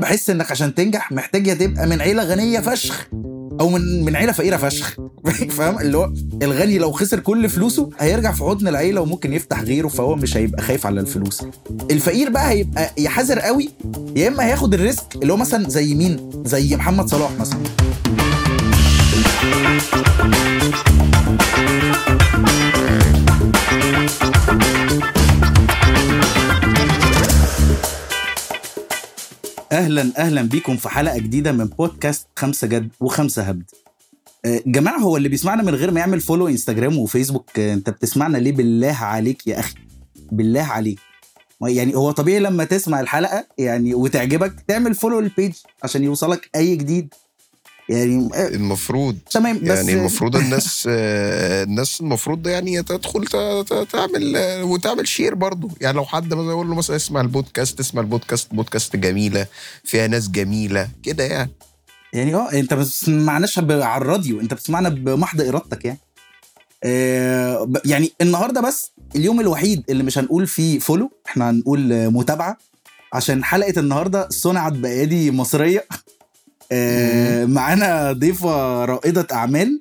بحس انك عشان تنجح محتاج تبقى من عيله غنيه فشخ او من عيله فقيره فشخ. فاهم؟ اللي هو الغني لو خسر كل فلوسه هيرجع في حضن العيله وممكن يفتح غيره، فهو مش هيبقى خايف على الفلوس. الفقير بقى هيبقى يحذر قوي، يا اما هياخد الريسك اللي هو مثلا زي مين، زي محمد صلاح مثلا. أهلا بيكم في حلقة جديدة من بودكاست 5 جد و5 هبد. جماعة، هو اللي بيسمعنا من غير ما يعمل فولو انستجرام وفيسبوك، انت بتسمعنا ليه بالله عليك يا أخي؟ بالله عليك يعني هو طبيعي لما تسمع الحلقة يعني وتعجبك تعمل فولو للبيج عشان يوصلك أي جديد يعني. المفروض يعني المفروض الناس المفروض يعني تدخل تعمل وتعمل شير برضو. يعني لو حد مثلا يقول له مثلا اسمع البودكاست بودكاست جميلة فيها ناس جميلة كده يعني انت بتسمعناش على الراديو، انت بتسمعنا بمحض ارادتك يعني. يعني النهاردة بس اليوم الوحيد اللي مش هنقول فيه فولو، احنا هنقول متابعة، عشان حلقة النهاردة صنعت بأيدي مصرية. معانا ضيفة رائدة أعمال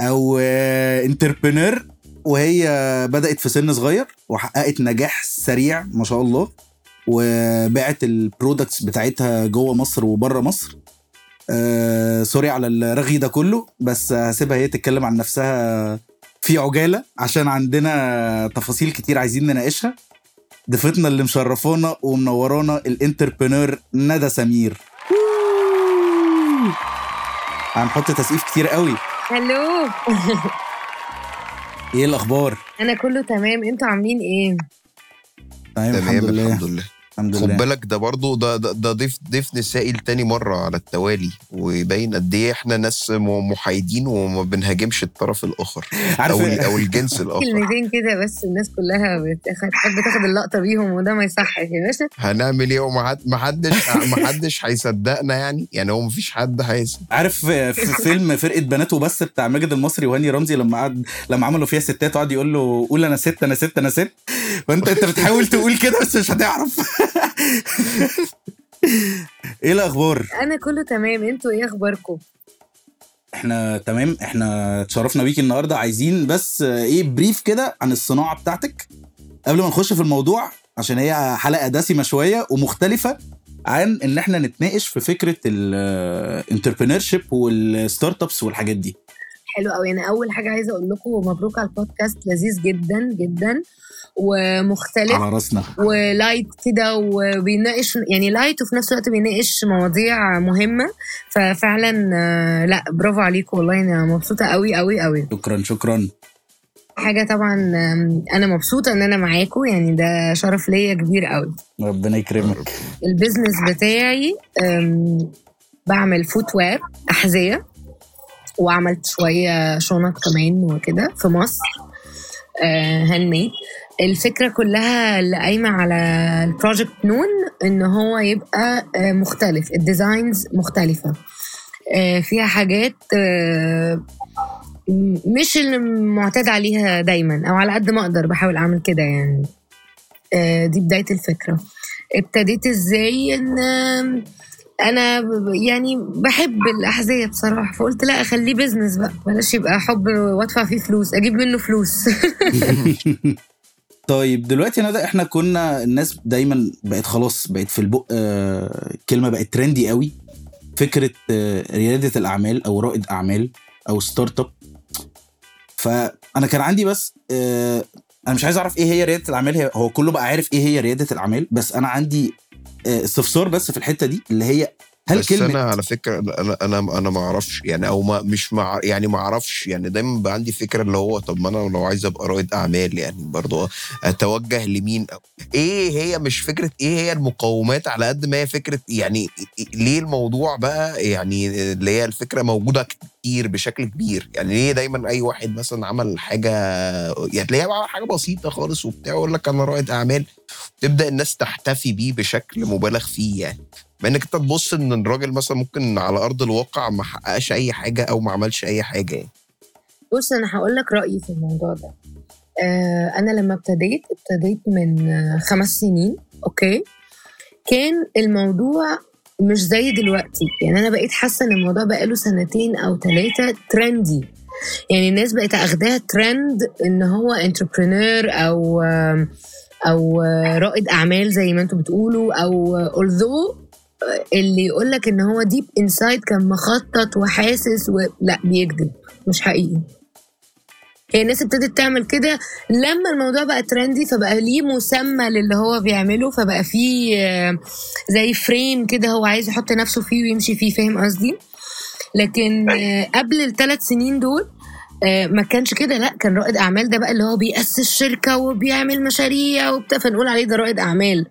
أو انتربرنور، وهي بدأت في سن صغير وحققت نجاح سريع ما شاء الله، وباعت البرودكتس بتاعتها جوه مصر وبره مصر. سوري على الرغي ده كله، بس هسيبها هي تتكلم عن نفسها في عجالة عشان عندنا تفاصيل كتير عايزين نناقشها. ضيفتنا اللي مشرفونا ومنورانا الانتربرنور ندى سمير. هنحط تسقيف كتير قوي. هلو. ايه الاخبار؟ انا كله تمام، انتوا عاملين ايه؟ تمام الحمد لله. خد بالك ده برضه ده ضيف نسائي لتاني مره على التوالي، ويبين قد ايه احنا ناس محايدين وما بنهاجمش الطرف الاخر او الجنس الاخر. كلمتين كده بس الناس كلها بتحب تاخد اللقطه بيهم، وده ما يصحش يا باشا. هنعمل ايه؟ ما حدش هيصدقنا يعني هو ما فيش حد هيصدق. عارف في فيلم فرقه بنات وبس بتاع ماجد المصري وهاني رمزي، لما عملوا فيها ستات وقعد يقول له قول انا ست، وانت بتحاول تقول كده بس مش هتعرف. ايه الاخبار؟ انا كله تمام، انتوا ايه اخباركم؟ احنا تمام، احنا اتشرفنا بيك النهارده. عايزين بس بريف كده عن الصناعه بتاعتك قبل ما نخش في الموضوع، عشان هي حلقه دسمه شويه ومختلفه عن ان احنا نتناقش في فكره الانتربرنورشيب والستارت ابس والحاجات دي. حلو قوي. انا اول حاجه عايزه اقول لكم مبروك على البودكاست، لذيذ جدا جدا ومختلف على راسنا، ولايت كده، وبيناقش يعني لايت وفي نفس الوقت بيناقش مواضيع مهمه. ففعلا لا برافو عليكم والله، انا مبسوطه قوي. شكرا. حاجه طبعا انا مبسوطه ان انا معاكم، يعني ده شرف ليا كبير قوي. ربنا يكرمك. البيزنس بتاعي بعمل فوتوير، احذيه، وعملت شويه شنط كمان وكده في مصر هاند ميد. الفكره كلها اللي قايمه على البروجكت نون ان هو يبقى مختلف، الديزاينز مختلفه، فيها حاجات مش المعتاد عليها دايما، او على قد ما اقدر بحاول اعمل كده يعني. دي بدايه الفكره. ابتديت ازاي؟ ان انا يعني بحب الاحذيه بصراحه، فقلت لا اخليه بيزنس بقى، بلاش يبقى حب وادفع فيه فلوس، اجيب منه فلوس. طيب دلوقتي ندى، احنا كنا الناس دايما بقت في البق، كلمه بقت ترندي قوي، فكره رياده الاعمال او رائد اعمال او ستارت اب. فانا كان عندي بس انا مش عايز اعرف ايه هي رياده الاعمال، هو كله بقى عارف ايه هي رياده الاعمال، بس انا عندي استفسار بس في الحته دي اللي هي هل بس كلمه. انا على فكره انا ما اعرفش يعني، او ما مش مع يعني ما اعرفش يعني، دايما بقى عندي فكره اللي هو طب ما انا لو عايز ابقى رائد اعمال يعني برضو اتوجه لمين، ايه هي مش فكره ايه هي المقومات على قد ما هي فكره يعني ليه الموضوع بقى يعني اللي هي الفكره موجوده كتير بشكل كبير يعني. ليه دايما اي واحد مثلا عمل حاجه يعني ليه حاجه بسيطه خالص وبتاع يقول لك انا رائد اعمال، تبدا الناس تحتفي بيه بشكل مبالغ فيه يعني، مع انك انت تبص ان الراجل مثلا ممكن على ارض الواقع ما حققش اي حاجه او ما عملش اي حاجه يعني. بص انا هقول لك رايي في الموضوع ده. انا لما ابتديت من 5 سنين، اوكي، كان الموضوع مش زي دلوقتي. يعني أنا بقيت حاسة إن الموضوع بقاله سنتين أو 3 ترندي. يعني الناس بقيت أخدها ترند إن هو انتربرينور أو رائد أعمال زي ما أنتوا بتقولوا، أو although اللي يقولك إن هو ديب إنسايد كان مخطط وحاسس لا بيكذب، مش حقيقي. هي الناس ابتدت تعمل كده لما الموضوع بقى ترندي، فبقى ليه مسمى للي هو بيعمله، فبقى فيه زي فريم كده هو عايز يحط نفسه فيه ويمشي فيه، فاهم قصدي؟ لكن قبل 3 سنين دول ما كانش كده، لا كان رائد أعمال ده بقى اللي هو بيأسس شركة وبيعمل مشاريع وبتاع، فنقول عليه ده رائد أعمال.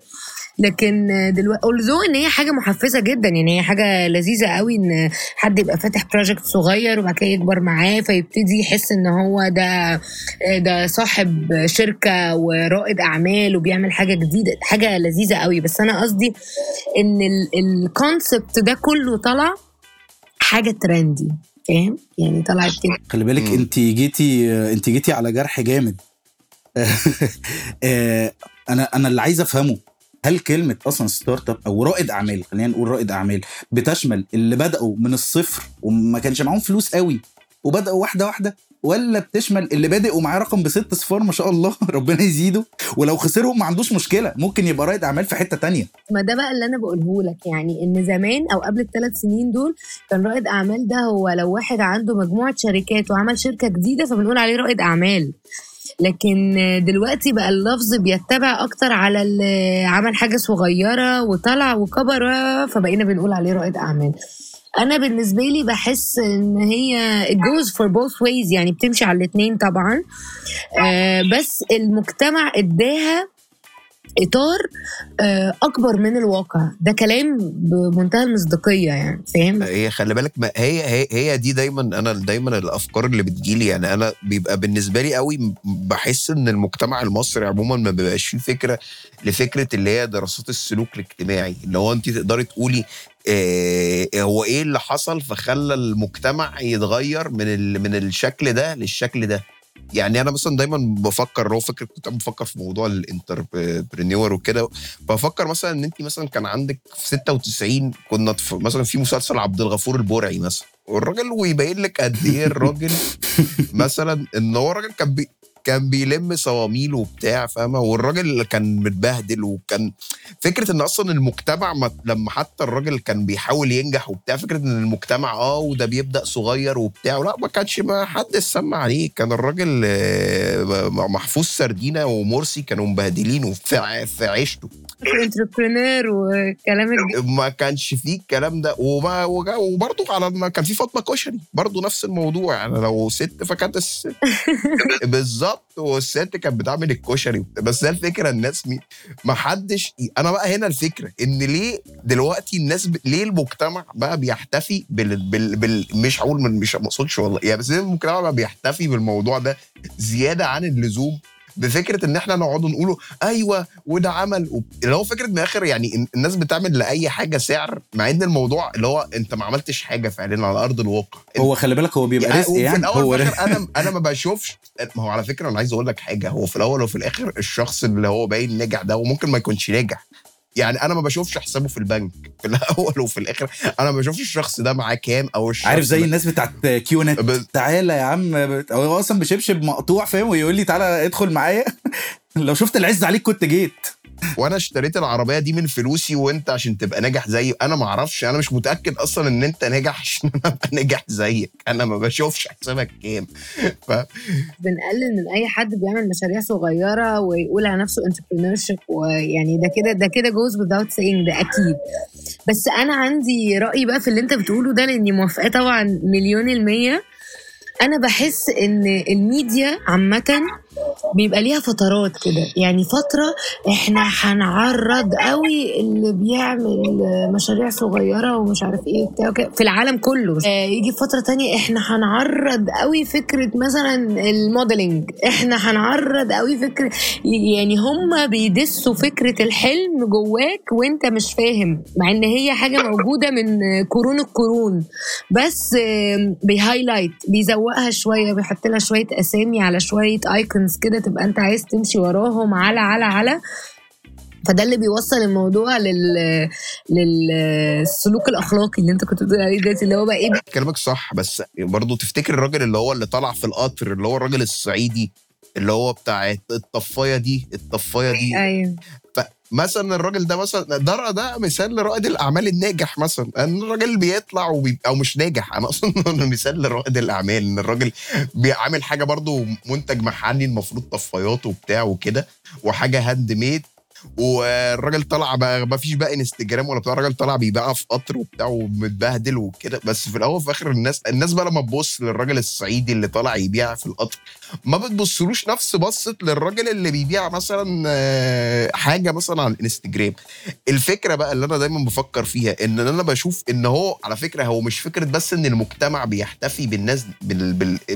لكن دلوقتي although ان هي حاجه محفزه جدا، يعني هي حاجه لذيذه قوي ان حد يبقى فاتح بروجكت صغير وبعد كده يكبر معاه فيبتدي يحس ان هو ده صاحب شركه ورائد اعمال وبيعمل حاجه جديده، حاجه لذيذه قوي. بس انا قصدي ان الكونسبت ده كله طلع حاجه ترندي، فاهم؟ يعني طلعت كده. خلي بالك انت جيتي على جرح جامد. انا اللي عايز افهمه، هل كلمة أصلاً ستارت اب أو رائد أعمال، خلينا نقول رائد أعمال، بتشمل اللي بدأوا من الصفر وما كانش معهم فلوس قوي وبدأوا واحدة واحدة، ولا بتشمل اللي بادئ ومعاه رقم ب6 صفار ما شاء الله ربنا يزيده، ولو خسرهم ما عندوش مشكلة، ممكن يبقى رائد أعمال في حتة تانية؟ ما ده بقى اللي أنا بقوله لك، يعني إن زمان أو قبل 3 سنين دول كان رائد أعمال ده هو لو واحد عنده مجموعة شركات وعمل شركة جديدة فبنقول عليه رائد أعمال. لكن دلوقتي بقى اللفظ بيتبع أكتر على اللي عمل حاجة صغيرة وطلع وكبر، فبقينا بنقول عليه رائد أعمال. أنا بالنسبة لي بحس إن هي it goes for both ways، يعني بتمشي على الاتنين طبعا. بس المجتمع اداها إطار أكبر من الواقع، ده كلام بمنتهى المصداقية، يعني فاهم؟ هي خلي بالك هي دي دايما، أنا دايما الأفكار اللي بتجيلي، يعني أنا بيبقى بالنسبة لي قوي بحس إن المجتمع المصري عموما ما بيبقاش فيه فكرة لفكرة اللي هي دراسات السلوك الاجتماعي، اللي هو أنت تقدري تقولي هو إيه اللي حصل فخلى المجتمع يتغير من الشكل ده للشكل ده. يعني أنا مثلا دايما بفكر، لو فكرة كنت بفكر في موضوع الانتربرينور وكده، بفكر مثلا إن أنت مثلا كان عندك في 96 كنا مثلا في مسلسل عبد الغفور البرعي مثلا، والراجل ويبين لك قد إيه الراجل مثلا إن هو الراجل كان بيلم صواميل وبتاع، فاهمة؟ والراجل كان متبهدل، وكان فكرة إن أصلا المجتمع لما حتى الراجل كان بيحاول ينجح وبتاع، فكرة إن المجتمع وده بيبدأ صغير وبتاع، ولا ما كانش ما حد سمع عليه، كان الراجل محفوظ سردينة ومرسي كانوا مبهدلينه في عيشته انتربرينور وكلام، ما كانش فيه الكلام ده. وبرضه على ما كان في فاطمة كشري برضه نفس الموضوع، يعني لو ست فكانت الست بالظبط، والست كانت بتعمل الكشري. بس ده الفكرة، الناس ما حدش، انا بقى هنا الفكرة ان ليه دلوقتي الناس ليه المجتمع بقى بيحتفي مش هقول مش مقصودش والله يعني، بس المجتمع بقى بيحتفي بالموضوع ده زيادة عن اللزوم، بفكرة ان احنا نقعد نقوله ايوة وده عمل اللي هو فكرة من اخر، يعني الناس بتعمل لأي حاجة سعر، مع ان الموضوع اللي هو انت ما عملتش حاجة فعلا على ارض الواقع. هو خلي بالك هو بيبقى رزق، يعني هو انا ما بشوفش. ما هو على فكرة انا عايز اقول لك حاجة، هو في الاول وفي الاخر الشخص اللي هو باين ناجح ده وممكن ما يكونش ناجح، يعني انا ما بشوفش حسابه في البنك في الاول وفي الاخر، انا ما بشوفش الشخص ده معاه كام، او عارف زي الناس بتاعت كيونت تعالى يا عم، هو اصلا بشبشب مقطوع، فاهم؟ ويقول لي تعالى ادخل معايا لو شفت العز عليك كنت جيت، وانا اشتريت العربيه دي من فلوسي وانت عشان تبقى ناجح زي، انا ما اعرفش، انا مش متاكد اصلا ان انت ناجح عشان ابقى ناجح زيك، انا ما بشوفش حسابك كام. بنقلل من اي حد بيعمل مشاريع صغيره ويقول على نفسه انتربرينورشيب، ويعني ده كده جوز without saying، ده اكيد. بس انا عندي راي بقى في اللي انت بتقوله ده، لاني موافقه طبعا 100%. انا بحس ان الميديا عامه بيبقى ليها فترات كده، يعني فتره احنا هنعرض قوي اللي بيعمل مشاريع صغيره ومش عارف ايه بتاع في العالم كله، يجي فتره تانية احنا هنعرض قوي فكره مثلا الموديلنج، احنا هنعرض قوي فكره، يعني هم بيدسوا فكره الحلم جواك وانت مش فاهم، مع ان هي حاجه موجوده من قرون القرون، بس بيهايلايت، بيزوقها شويه، بيحط لها شويه اسامي على شويه ايكونز كده تبقى انت عايز تمشي وراهم على فده اللي بيوصل الموضوع للسلوك الاخلاقي اللي انت كنت بتقول عليه ده، اللي هو بقى ايه كلامك صح. بس برضو تفتكر الراجل اللي هو اللي طلع في القطر، اللي هو الراجل الصعيدي اللي هو بتاع الطفايه دي ايوه. فمثلا الراجل ده مثلا ده مثال لرائد الاعمال الناجح. مثلا الراجل بيطلع او مش ناجح، انا اصلا انه مثال لرائد الاعمال، ان الراجل بيعمل حاجه برضو منتج محلي المفروض طفاياته وبتاع وكده، وحاجه هاند ميد، والراجل طلع ما فيش بقى انستجرام ولا بتاع، الراجل طلع بيبقى في قطر وبتاع ومتبهدل وكده. بس في الاول في اخر الناس بقى لما تبص للراجل الصعيدي اللي طلع يبيع في القطر ما بتبصلوش نفس بصت للراجل اللي بيبيع مثلا حاجه مثلا على الانستجرام. الفكره بقى اللي انا دايما بفكر فيها ان انا بشوف ان هو على فكره هو مش فكره بس ان المجتمع بيحتفي بالناس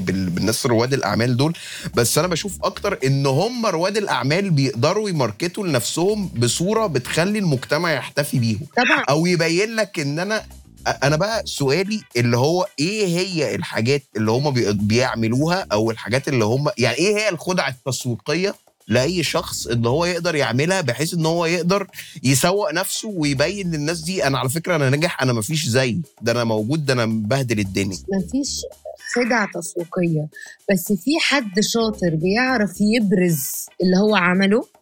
بالناس رواد الاعمال دول، بس انا بشوف اكتر ان هم رواد الاعمال بيقدروا يماركتوا لنفسهم بصورة بتخلي المجتمع يحتفي بيهم، أو يبين لك إن أنا بقى سؤالي اللي هو إيه هي الحاجات اللي هم بيعملوها، أو الحاجات اللي هم يعني إيه هي الخدعة التسويقية لأي شخص إن هو يقدر يعملها بحيث إن هو يقدر يسوق نفسه ويبين للناس دي أنا على فكرة أنا نجح، أنا مفيش زي ده، أنا موجود، ده أنا مبهدل الدنيا. مفيش خدعة تسويقية، بس في حد شاطر بيعرف يبرز اللي هو عمله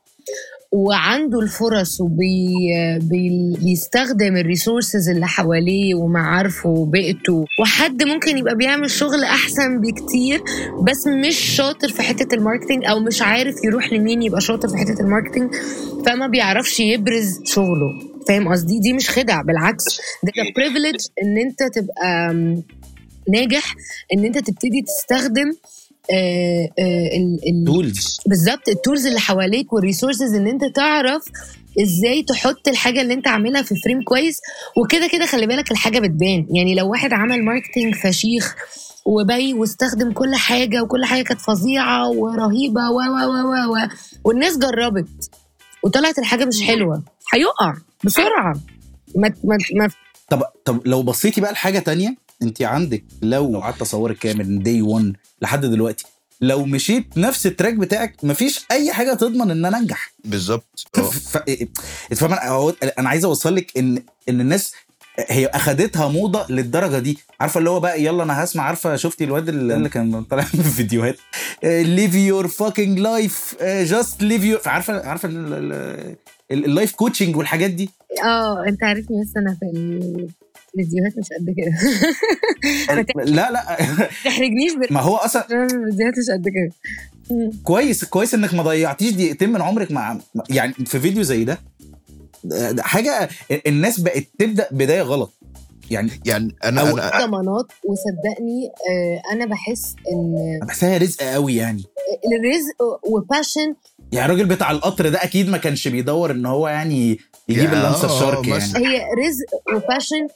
وعنده الفرص وبيستخدم الريسورسز اللي حواليه ومعارفه وبيئته، وحد ممكن يبقى بيعمل شغل أحسن بكتير بس مش شاطر في حتة الماركتينج، أو مش عارف يروح لمين يبقى شاطر في حتة الماركتينج، فما بيعرفش يبرز شغله. فاهم قصدي؟ دي مش خدع، بالعكس ده privilege إن أنت تبقى ناجح، إن أنت تبتدي تستخدم بالظبط التولز اللي حواليك والريسورسز، ان انت تعرف ازاي تحط الحاجه اللي انت عاملها في فريم كويس. وكده كده خلي بالك الحاجه بتبان، يعني لو واحد عمل ماركتينج فشيخ واستخدم كل حاجه وكل حاجه كانت فظيعه ورهيبه والناس جربت وطلعت الحاجه مش حلوه، هيقع بسرعه. طب لو بصيتي بقى لحاجه تانية، انت عندك لو قعدت اصور الكاميرا من داي 1 لحد دلوقتي، لو مشيت نفس التراك بتاعك مفيش اي حاجه تضمن ان انا انجح. بالظبط. انا عايز اوصل لك ان الناس هي اخدتها موضه للدرجه دي، عارفه اللي هو بقى يلا انا هسمع، عارفه شفتي الواد اللي كان طالع في فيديوهات live your fucking life just live your، عارفه اللايف كوتشنج والحاجات دي. انت عارفني بس انا في الفيديوهات مش قد كده. لا تحرجنيش ما هو اصلا الفيديوهات مش قد كده. كويس انك ما ضيعتيش دقيقتين من عمرك مع يعني في فيديو زي ده. حاجه الناس بقت تبدا بدايه غلط يعني انا ضمانات، وصدقني انا بحس ان بحسها رزق قوي، يعني الرزق وباشن. يعني الراجل بتاع القطر ده اكيد ما كانش بيدور ان هو يعني يجيب اللانسر شارك، يعني هي رزق وباشن،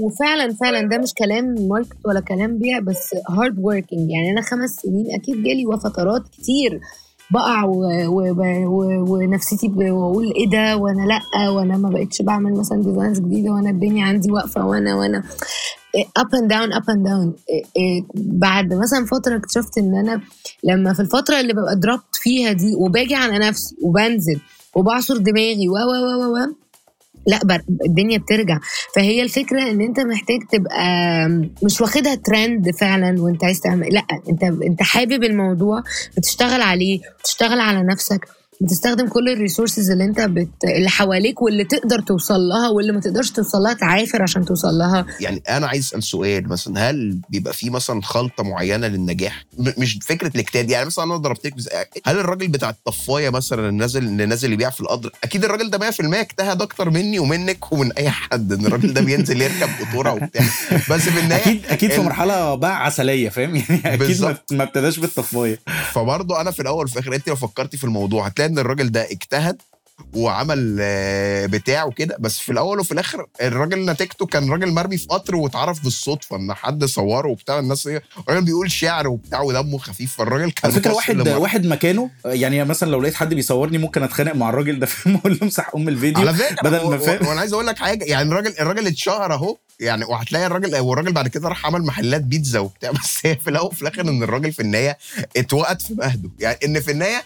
وفعلا ده مش كلام ماركت ولا كلام بيع، بس هارد ووركينج. يعني انا 5 سنين اكيد جالي وفترات كتير بقع ونفسيتي بقول ايه ده، وانا لا، وانا ما بقتش بعمل مثلا ديزاينز جديده، وانا الدنيا عندي واقفه، وانا up and down. بعد مثلا فتره اكتشفت ان انا لما في الفتره اللي ببقى ضربت فيها دي وباجي على نفسي وبنزل وبعصر دماغي لا الدنيا بترجع. فهي الفكرة ان انت محتاج تبقى مش واخدها ترند فعلا وانت عايز تعمل، لا انت حابب الموضوع، بتشتغل عليه، بتشتغل على نفسك، بتستخدم كل الريسورسز اللي انت اللي حواليك واللي تقدر توصل لها، واللي ما تقدرش توصل لها تعافر عشان توصل لها. يعني انا عايز اسال سؤال، مثلا هل بيبقى في مثلا خلطه معينه للنجاح؟ مش فكره الاجتهاد، يعني مثلا انا ضربتك، هل الراجل بتاع الطفايه مثلا اللي نازل يبيع في القطر، اكيد الراجل ده 100% اجتهد اكتر مني ومنك ومن اي حد، ان الراجل ده بينزل يركب قطوره وبتاع، بس في النهايه اكيد في مرحله باع عسليه، فاهم يعني؟ اكيد ما ابتداش بالطفايه. فبرضه انا في الاول في الاخر انت لو فكرتي في الموضوع ان الراجل ده اجتهد وعمل بتاعه كده، بس في الاول وفي الاخر الراجل نتيجته كان راجل مرمي في قطر واتعرف بالصدفه ان حد صوره وبتاع، الناس الراجل بيقول شعر وبتاع ودمه خفيف، فالراجل كان فكره واحد مكانه. يعني مثلا لو لقيت حد بيصورني ممكن اتخانق مع الراجل ده، فاهم؟ اقول له امسح الفيديو على بدل ما فاهم. وانا عايز اقول لك حاجه، يعني الراجل اتشهر اهو، يعني وهتلاقي الراجل بعد كده راح عمل محلات بيتزا وبتاع، بس في الاول وفي الاخر ان الراجل في النهايه اتوقت في مهده. يعني ان في النهايه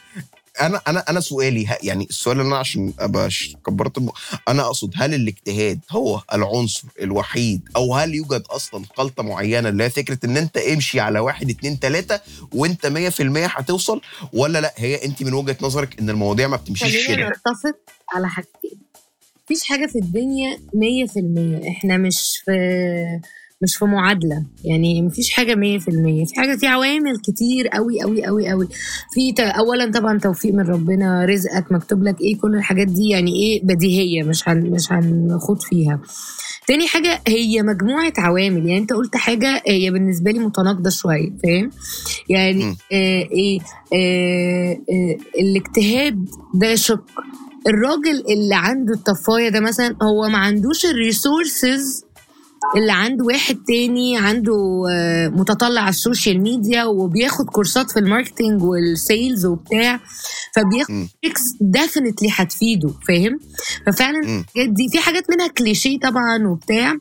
انا سؤالي يعني السؤال اللي انا عشان ابقاش كبرت انا اقصد هل الاجتهاد هو العنصر الوحيد او هل يوجد اصلا خلطه معينه اللي هي فكره ان انت امشي على 1 2 3 وانت 100% هتوصل ولا لا هي انت من وجهه نظرك ان المواضيع ما بتمشيش كده؟ انا اتفق على حاجتين. مفيش حاجه في الدنيا 100%، احنا مش في معادلة، يعني مفيش حاجة 100%. في حاجة، في عوامل كتير قوي قوي قوي قوي. في أولا طبعا توفيق من ربنا، رزقك مكتوب لك إيه، كل الحاجات دي يعني إيه بديهية، مش هنخوض فيها. تاني حاجة هي مجموعة عوامل، يعني أنت قلت حاجة هي بالنسبة لي متناقضة شوية، فاهم؟ يعني الاجتهاد ده شق. الراجل اللي عنده الطفاية ده مثلا هو ما عندوش الريسورسز اللي عنده واحد تاني عنده متطلع على السوشيال ميديا وبياخد كورسات في الماركتينج والسيلز وبتاع، فبياخد تريكس ديفينتلي هتفيده، فاهم؟ ففعلا دي في حاجات منها كليشيه طبعا وبتاع،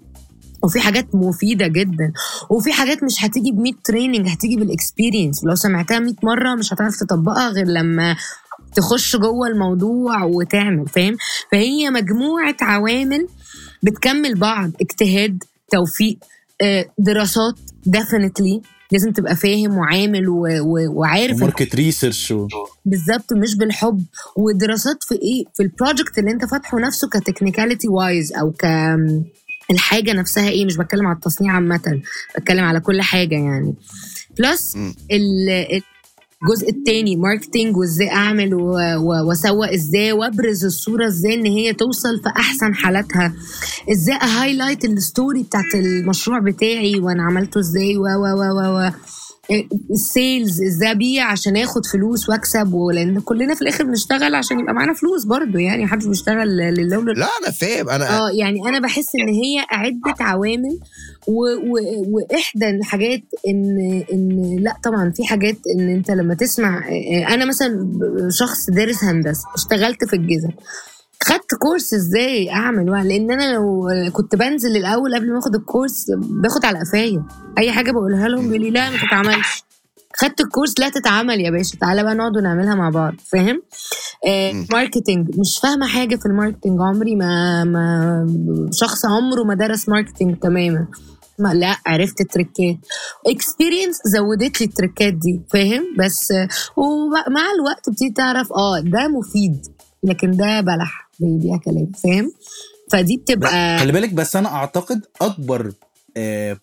وفي حاجات مفيده جدا، وفي حاجات مش هتيجي ب100 تريننج، هتيجي بالاكسبيرينس. لو سمعتها 100 مره مش هتعرف تطبقها غير لما تخش جوه الموضوع وتعمل، فاهم؟ فهي مجموعه عوامل بتكمل بعض، اجتهاد، توفيق، دراسات ديفينتلي لازم تبقى فاهم وعامل وعارف ماركت ريسيرش بالظبط، مش بالحب. ودراسات في ايه، في البروجكت اللي انت فاتحه نفسه كتكنيكاليتي وايز او الحاجه نفسها ايه، مش بتكلم على التصنيع عامه، بتكلم على كل حاجه يعني. بلس الجزء التاني ماركتينج، وازاي اعمل واسوق ازاي، وابرز الصوره ازاي ان هي توصل في احسن حالاتها، ازاي اهايلايت الستوري بتاعت المشروع بتاعي وانا عملته ازاي، و السيلز ازاي بيع عشان اخد فلوس واكسب، ولان كلنا في الاخر بنشتغل عشان يبقى معنا فلوس برضو، يعني محدش بيشتغل لله. لا انا فاهم، انا يعني انا بحس ان هي عده عوامل، واحدى الحاجات ان لا طبعا في حاجات ان انت لما تسمع. انا مثلا شخص دارس هندسه، اشتغلت في الجزم، خدت كورس ازاي اعمل واحد، لان انا لو كنت بنزل الاول قبل ما اخد الكورس باخد على قفايا اي حاجه بقولها لهم، بيقولي لا ما تتعملش، خدت الكورس لا تتعمل يا باشا، تعالى بقى نقعد ونعملها مع بعض، فاهم؟ ماركتينج، مش فاهمه حاجه في الماركتينج، عمري ما شخص عمره ما درس ماركتينج تماما، ما لا عرفت التركات، اكسبيرينس زودت لي التركات دي، فاهم؟ بس ومع الوقت بتيجي تعرف ده مفيد لكن ده بلح بيبيع كلام، فاهم؟ فدي بتبقى خلي بالك. بس انا اعتقد اكبر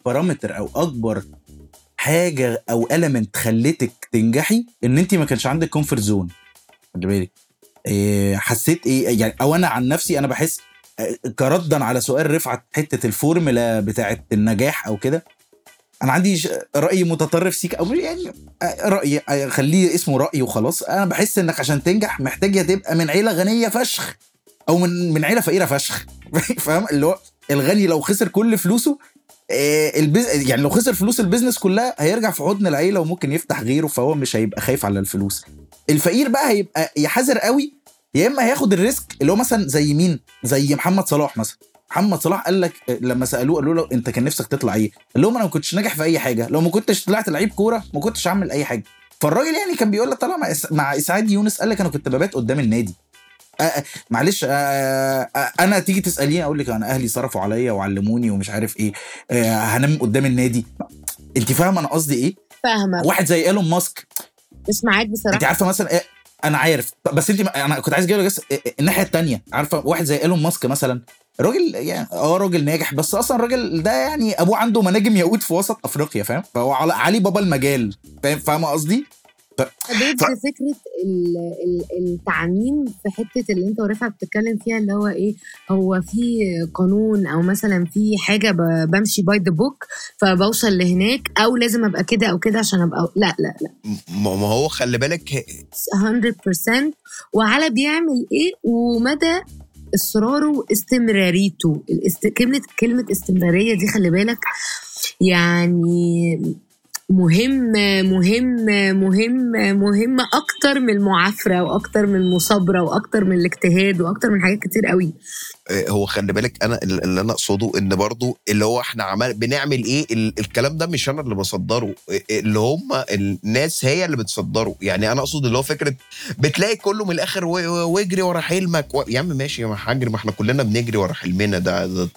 بارامتر او اكبر حاجه او element خلتك تنجحي ان انت ما كانش عندك كومفورت زون. خلي بالك حسيت ايه يعني، او انا عن نفسي انا بحس كردا على سؤال رفعت حته الفورمولا بتاعه النجاح او كده، انا عندي راي متطرف سيك او يعني راي خليه اسمه راي وخلاص. انا بحس انك عشان تنجح محتاجه تبقى من عيله غنيه فشخ او من عيله فقيره فشخ، فاهم؟ اللي هو الغني لو خسر كل فلوسه يعني لو خسر فلوس البيزنس كلها هيرجع في حضن العيله وممكن يفتح غيره، فهو مش هيبقى خايف على الفلوس. الفقير بقى هيبقى يحذر قوي، يا اما هياخد الريسك اللي هو مثلا زي مين، زي محمد صلاح مثلا. محمد صلاح قال لك لما سألوه قالوا له انت كان نفسك تطلع ايه، قال لهم انا ما كنتش ناجح في اي حاجه، لو ما كنتش طلعت لعيب كوره ما كنتش هعمل اي حاجه. فالراجل يعني كان بيقول له طلع مع اسعاد يونس، قال لك انا كنت ببات قدام النادي. معلش انا تيجي تساليني اقول لك انا اهلي صرفوا عليا وعلموني ومش عارف ايه، هنام قدام النادي، انت فاهمه انا قصدي ايه؟ فاهمه. واحد زي إيلون ماسك، مش معاك بصراحه، انت عارفه مثلا إيه؟ انا عارف بس انت انا كنت عايز اجيب لك الناحيه الثانيه، عارفه واحد زي إيلون ماسك مثلا، راجل يعني راجل ناجح، بس اصلا الراجل ده يعني ابوه عنده مناجم يهود في وسط افريقيا، فاهم؟ فهو علي بابا المجال، فاهم قصدي؟ فكره التعميم في حته اللي انت ورفعت بتتكلم فيها، اللي هو ايه، هو في قانون او مثلا في حاجه بمشي باي ذا بوك فبوصل لهناك، او لازم ابقى كده او كده عشان ابقى لا لا لا، ما هو خلي بالك 100% وعلى بيعمل ايه ومدى اصراره واستمراريته. كلمه استمراريه دي خلي بالك، يعني مهمة مهمة مهمة مهمة أكتر من المعافرة وأكتر من المصابرة وأكتر من الاجتهاد وأكتر من حاجات كتير قوي. هو خلي بالك أنا اللي أنا أقصده إن برضو اللي هو إحنا بنعمل إيه الكلام ده مش أنا اللي بصدره، اللي هم الناس هي اللي بتصدره. يعني أنا أقصد اللي هو فكرة بتلاقي كله من الآخر واجري ورا حلمك يا عم ماشي يا حاجري، ما إحنا كلنا بنجري ورا حلمنا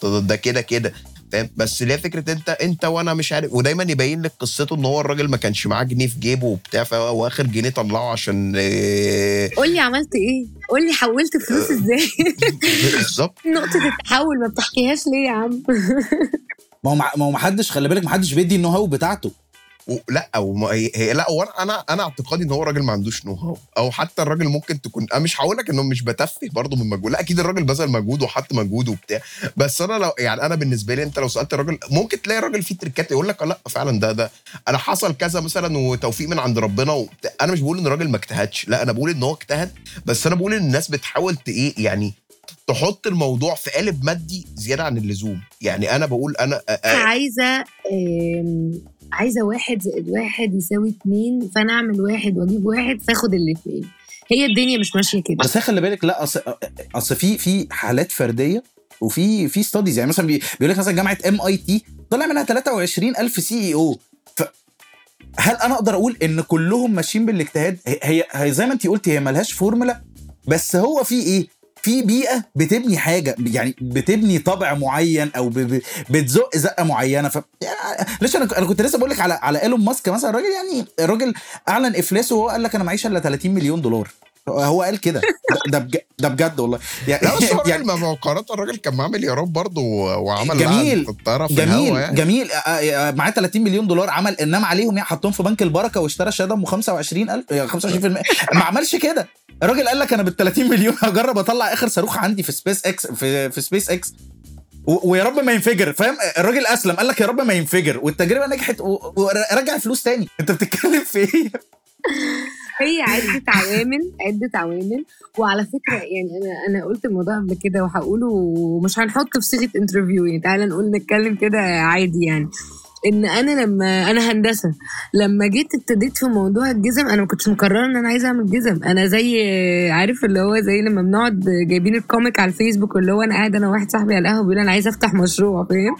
ده كده كده فاهم. بس ليه فكرة انت وانا مش عارف، ودايما يبين لك قصته ان هو الراجل ما كانش معاه جنيه في جيبه وبتاع، واخر جنيه طلعه عشان قولي عملت ايه، قولي حولت فلوس ازاي بالظبط. نقطة التحول ما بتحكيهاش ليه يا عم؟ ما هو محدش، خلي بالك محدش بيدي النوهاو بتاعته. لا انا اعتقادي ان هو الراجل ما عندوش نوهاو، او حتى الراجل ممكن تكون مش هقول لك انه مش بتفه برضو من مجهود، لا اكيد الراجل بذل مجهود وحط مجهود وبتاع. بس انا لو يعني انا بالنسبه لي انت لو سالت الراجل ممكن تلاقي الراجل فيه تركات يقول لك لا فعلا ده انا حصل كذا مثلا وتوفيق من عند ربنا انا مش بقول ان الراجل ما اجتهدش، لا انا بقول ان هو اجتهد، بس انا بقول ان الناس بتحاول تحط الموضوع في قالب مادي زياده عن اللزوم. يعني انا بقول انا عايزة 1+1 يساوي 2، فأنا أعمل 1 وأجيب 1 فأخد 2. هي الدنيا مش ماشية كده. بس خلي بالك لا أصل في حالات فردية وفي ستاديز. يعني مثلا بيقول لك مثلا جامعة MIT طلع منها 23,000 CEO. هل أنا أقدر أقول إن كلهم ماشيين بالاجتهاد؟ هي زي ما أنت قلت هي ملهاش فورمولا، بس هو في إيه؟ في بيئة بتبني حاجة، يعني بتبني طبع معين أو بتزق زقة معينة. ليش أنا كنت لسه بقولك على إيلون ماسك مثلا. الراجل يعني الراجل أعلن إفلاسه وهو قال لك أنا معيش إلا $30 مليون. هو قال كده ده بجد والله. يعني ما مقارنة الراجل كان عامل يارب برضو وعمل جميل جميل معاه $30 مليون عمل، إنما عليهم حطهم في بنك البركة واشترى شهادة 25%. ما عملش كده. الراجل قال لك انا بال$30 مليون هجرب اطلع اخر صاروخ عندي في سبيس اكس في سبيس اكس ويا رب ما ينفجر، فاهم؟ الراجل اسلم قال لك يا رب ما ينفجر، والتجربه نجحت ورجع فلوس تاني. انت بتتكلم في ايه؟ هي عدة عوامل. وعلى فكرة يعني أنا قلت الموضوع قبل كده وهقوله ومش هنحط في صيغة انترفيو، يعني تعالى نقول نتكلم كده عادي. يعني إن أنا لما أنا هندسة لما جيت ابتديت في موضوع الجزم، أنا ما كنتش مقررة إن أنا عايزة أعمل جزم. أنا زي عارف اللي هو زي لما بنقعد جايبين الكوميك على الفيسبوك اللي هو أنا قاعد أنا واحد صاحبي على القهوة بيقول أنا عايزة أفتح مشروع، فاهم؟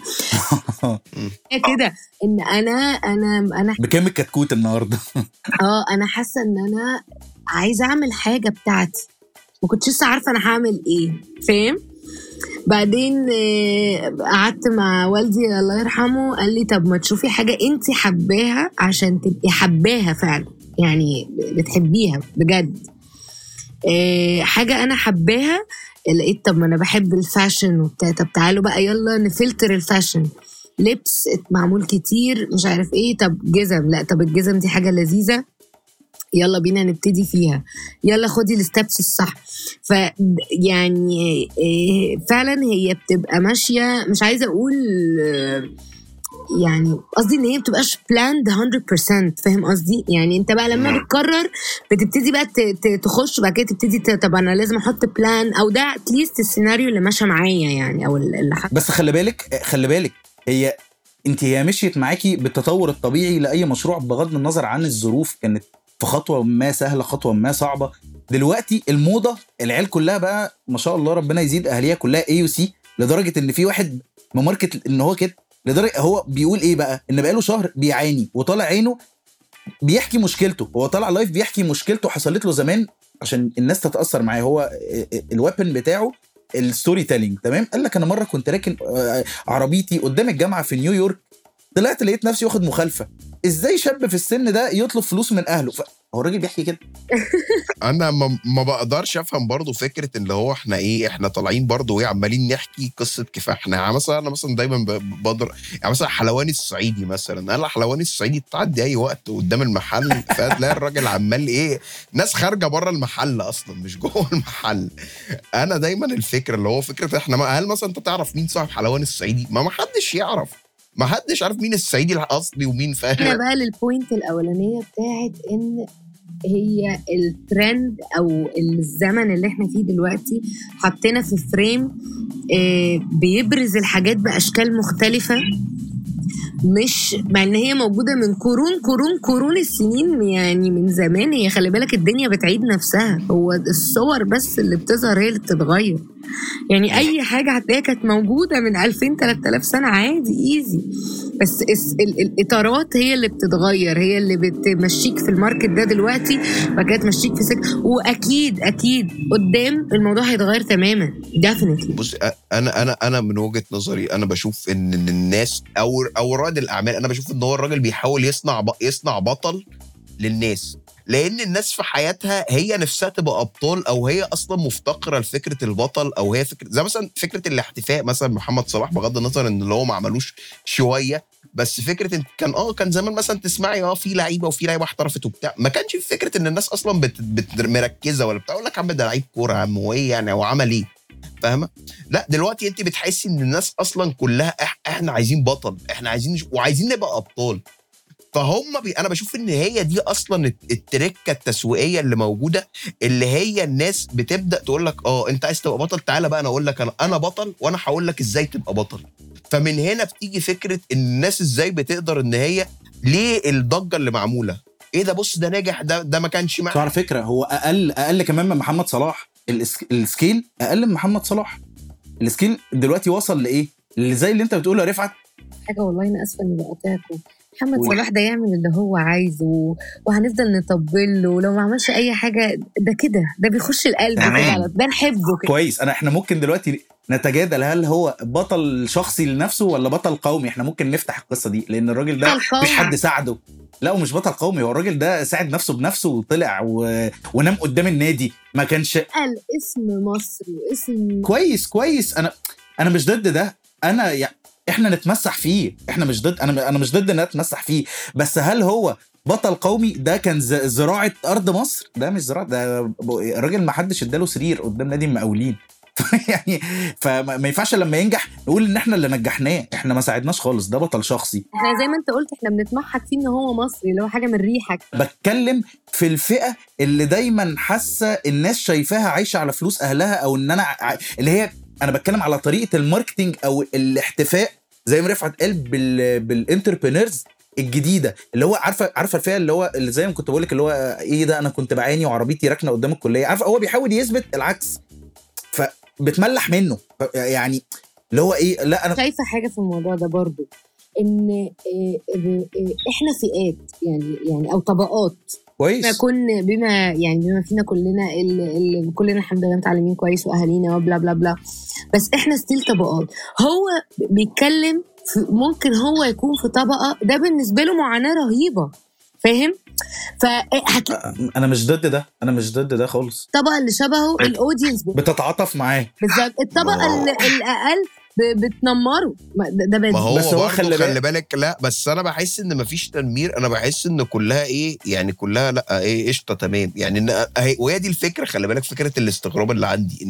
كده إن أنا بكام الكتكوت النهاردة؟ أنا حاسة إن أنا عايزة أعمل حاجة بتاعتي، ما كنتش لسه عارفة أنا هعمل إيه، فاهم؟ بعدين قعدت مع والدي الله يرحمه قال لي طب ما تشوفي حاجة انت حباها عشان تبقي حباها فعلا، يعني بتحبيها بجد. حاجة انا حباها لقيت طب ما انا بحب الفاشن وبتاع، طب تعالوا بقى يلا نفلتر الفاشن، لبس معمول كتير مش عارف ايه، طب جزم، لا طب الجزم دي حاجة لذيذة يلا بينا نبتدي فيها، يلا خدي الستبس الصح. فيعني فعلا هي بتبقى ماشية، مش عايزة أقول يعني قصدي إن هي بتبقاش بلاند 100%، فاهم قصدي؟ يعني أنت بقى لما بتقرر بتبتدي بقى تخش بقى كده تبتدي طب أنا لازم أحط بلان، أو ده اتليست السيناريو اللي ماشى معايا يعني أو اللي حق. بس خلي بالك هي مشيت معاكي بالتطور الطبيعي لأي مشروع بغض النظر عن الظروف، كانت في خطوة ما سهلة خطوة ما صعبة. دلوقتي الموضة العيال كلها بقى ما شاء الله ربنا يزيد أهليها كلها AUC، لدرجة إن في واحد مماركت إن هو كده لدرجة هو بيقول إيه بقى، إن بقاله شهر بيعاني وطلع عينه بيحكي مشكلته، هو طلع لايف بيحكي مشكلته حصلت له زمان عشان الناس تتأثر معاه. هو الويبن بتاعه الستوري تيلينج، تمام؟ قال لك أنا مرة كنت راكن عربيتي قدام الجامعة في نيويورك، طلعت لقيت نفسي واخد مخالفة. ازاي شاب في السن ده يطلب فلوس من اهله؟ هو الراجل بيحكي كده. انا ما بقدرش افهم برضو فكره اللي هو احنا احنا طالعين برضو عمالين نحكي قصه كيف احنا مثلا. انا مثلا دايما بقدر يعني مثلا حلواني الصعيدي مثلا، انا حلواني الصعيدي تعدي اي وقت قدام المحل فتلاقي الراجل عمال ناس خارجه بره المحل اصلا مش جوه المحل. انا دايما الفكره اللي هو فكره احنا هل مثلا انت تعرف مين صاحب حلواني الصعيدي؟ ما حدش يعرف، ما حدش عارف مين السعيدي الأصلي ومين فاهم. احنا بقى للبوينت الأولانية بتاعت إن هي الترند أو الزمن اللي احنا فيه دلوقتي حطينا في فريم بيبرز الحاجات بأشكال مختلفة، مش مع ان هي موجودة من قرون السنين يعني من زمان. هي خلي بالك الدنيا بتعيد نفسها، هو الصور بس اللي بتظهر هي اللي بتتغير. يعني اي حاجة هتلاقيها كانت موجودة من 2000-3000 سنة عادي ايزي، بس الاطارات هي اللي بتتغير، هي اللي بتمشيك في الماركت ده دلوقتي بقى تمشيك في سكة، واكيد اكيد قدام الموضوع هيتغير تماما definitely. بص انا من وجهة نظري انا بشوف ان الناس او رائد الاعمال، انا بشوف ان هو الراجل بيحاول يصنع بطل للناس، لان الناس في حياتها هي نفسها تبقى ابطال، او هي اصلا مفتقره لفكره البطل، او هي فكره زي مثلا فكره الاحتفاء مثلا محمد صلاح، بغض النظر ان اللي هو ما عملوش شويه، بس فكره ان كان زمان مثلا تسمعي في لعيبه وفي لعيبه احترفت وبتاع، ما كانش في فكره ان الناس اصلا مركزه ولا بتقول لك عم ده لعيب كوره عم وايه يعني وعمل ايه، فاهمه؟ لا دلوقتي انت بتحسي ان الناس اصلا كلها احنا عايزين بطل، احنا عايزين وعايزين نبقى ابطال. فهم انا بشوف ان هي دي اصلا التركه التسويقيه اللي موجوده، اللي هي الناس بتبدا تقول لك انت عايز تبقى بطل، تعالى بقى انا اقول لك انا بطل، وانا هقول لك ازاي تبقى بطل. فمن هنا بتيجي فكره ان الناس ازاي بتقدر ان هي ليه الضجه اللي معموله ايه ده، بص ده ناجح، ده ما كانش معاه. على فكره هو اقل كمان من محمد صلاح، السكيل اقل من محمد صلاح. السكيل دلوقتي وصل لايه اللي زي اللي انت بتقوله يا رفعت حاجه، والله انا اسفه اني بقاطعكم. محمد صلاح ده يعمل اللي هو عايزه وهنفضل نطبله، ولو ما عملش اي حاجه ده كده ده بيخش القلب غلط، ده نحبه كده كويس. احنا ممكن دلوقتي نتجادل هل هو بطل شخصي لنفسه ولا بطل قومي، احنا ممكن نفتح القصه دي، لان الراجل ده مش حد ساعده، لا ومش بطل قومي، هو الراجل ده ساعد نفسه بنفسه وطلع ونام قدام النادي، ما كانش قال اسم مصر واسم كويس. انا مش ضد ده، انا يعني احنا نتمسح فيه، احنا مش ضد، انا مش ضد ان اتمسح فيه، بس هل هو بطل قومي؟ ده كان زراعه ارض مصر، ده مش زراعه، ده راجل ما حدش اداله سرير قدام نادي المقاولين يعني فما ينفعش لما ينجح نقول ان احنا اللي نجحناه، احنا ما ساعدناش خالص، ده بطل شخصي. احنا زي ما انت قلت احنا بنتمحك فيه ان هو مصري، اللي هو حاجه من ريحك. بتكلم في الفئه اللي دايما حاسه الناس شايفاها عايشه على فلوس اهلها، او ان اللي هي انا بتكلم على طريقه الماركتينج او الاحتفاء زي ما رفعت قال بالانتربرينورز الجديده، اللي هو عارفه الفئه اللي زي ما كنت بقول لك اللي هو ايه ده انا كنت بعاني وعربيتي راكنه قدام الكليه، عارفه هو بيحاول يثبت العكس فبتملح منه، يعني اللي هو ايه. لا انا شايفه حاجه في الموضوع ده برضو، ان احنا فئات يعني او طبقات كويس، بما فينا كلنا كلنا الحمد لله متعلمين كويس واهالينا وبلا بلا بلا، بس احنا ستيل طبقات. هو بيتكلم ممكن هو يكون في طبقه ده بالنسبه له معاناه رهيبه، فاهم؟ انا مش ضد ده خالص. الطبقه اللي شبهه الاودينس بتتعاطف معاه بالظبط، الطبقه الاقل بتنمره ده بس. ما هو بس هو خلي بالك، لا بس انا بحس ان مفيش تنمير، انا بحس ان كلها ايه يعني كلها لا ايه قشطه تمام يعني وهي دي الفكره. خلي بالك فكره الاستغراب اللي عندي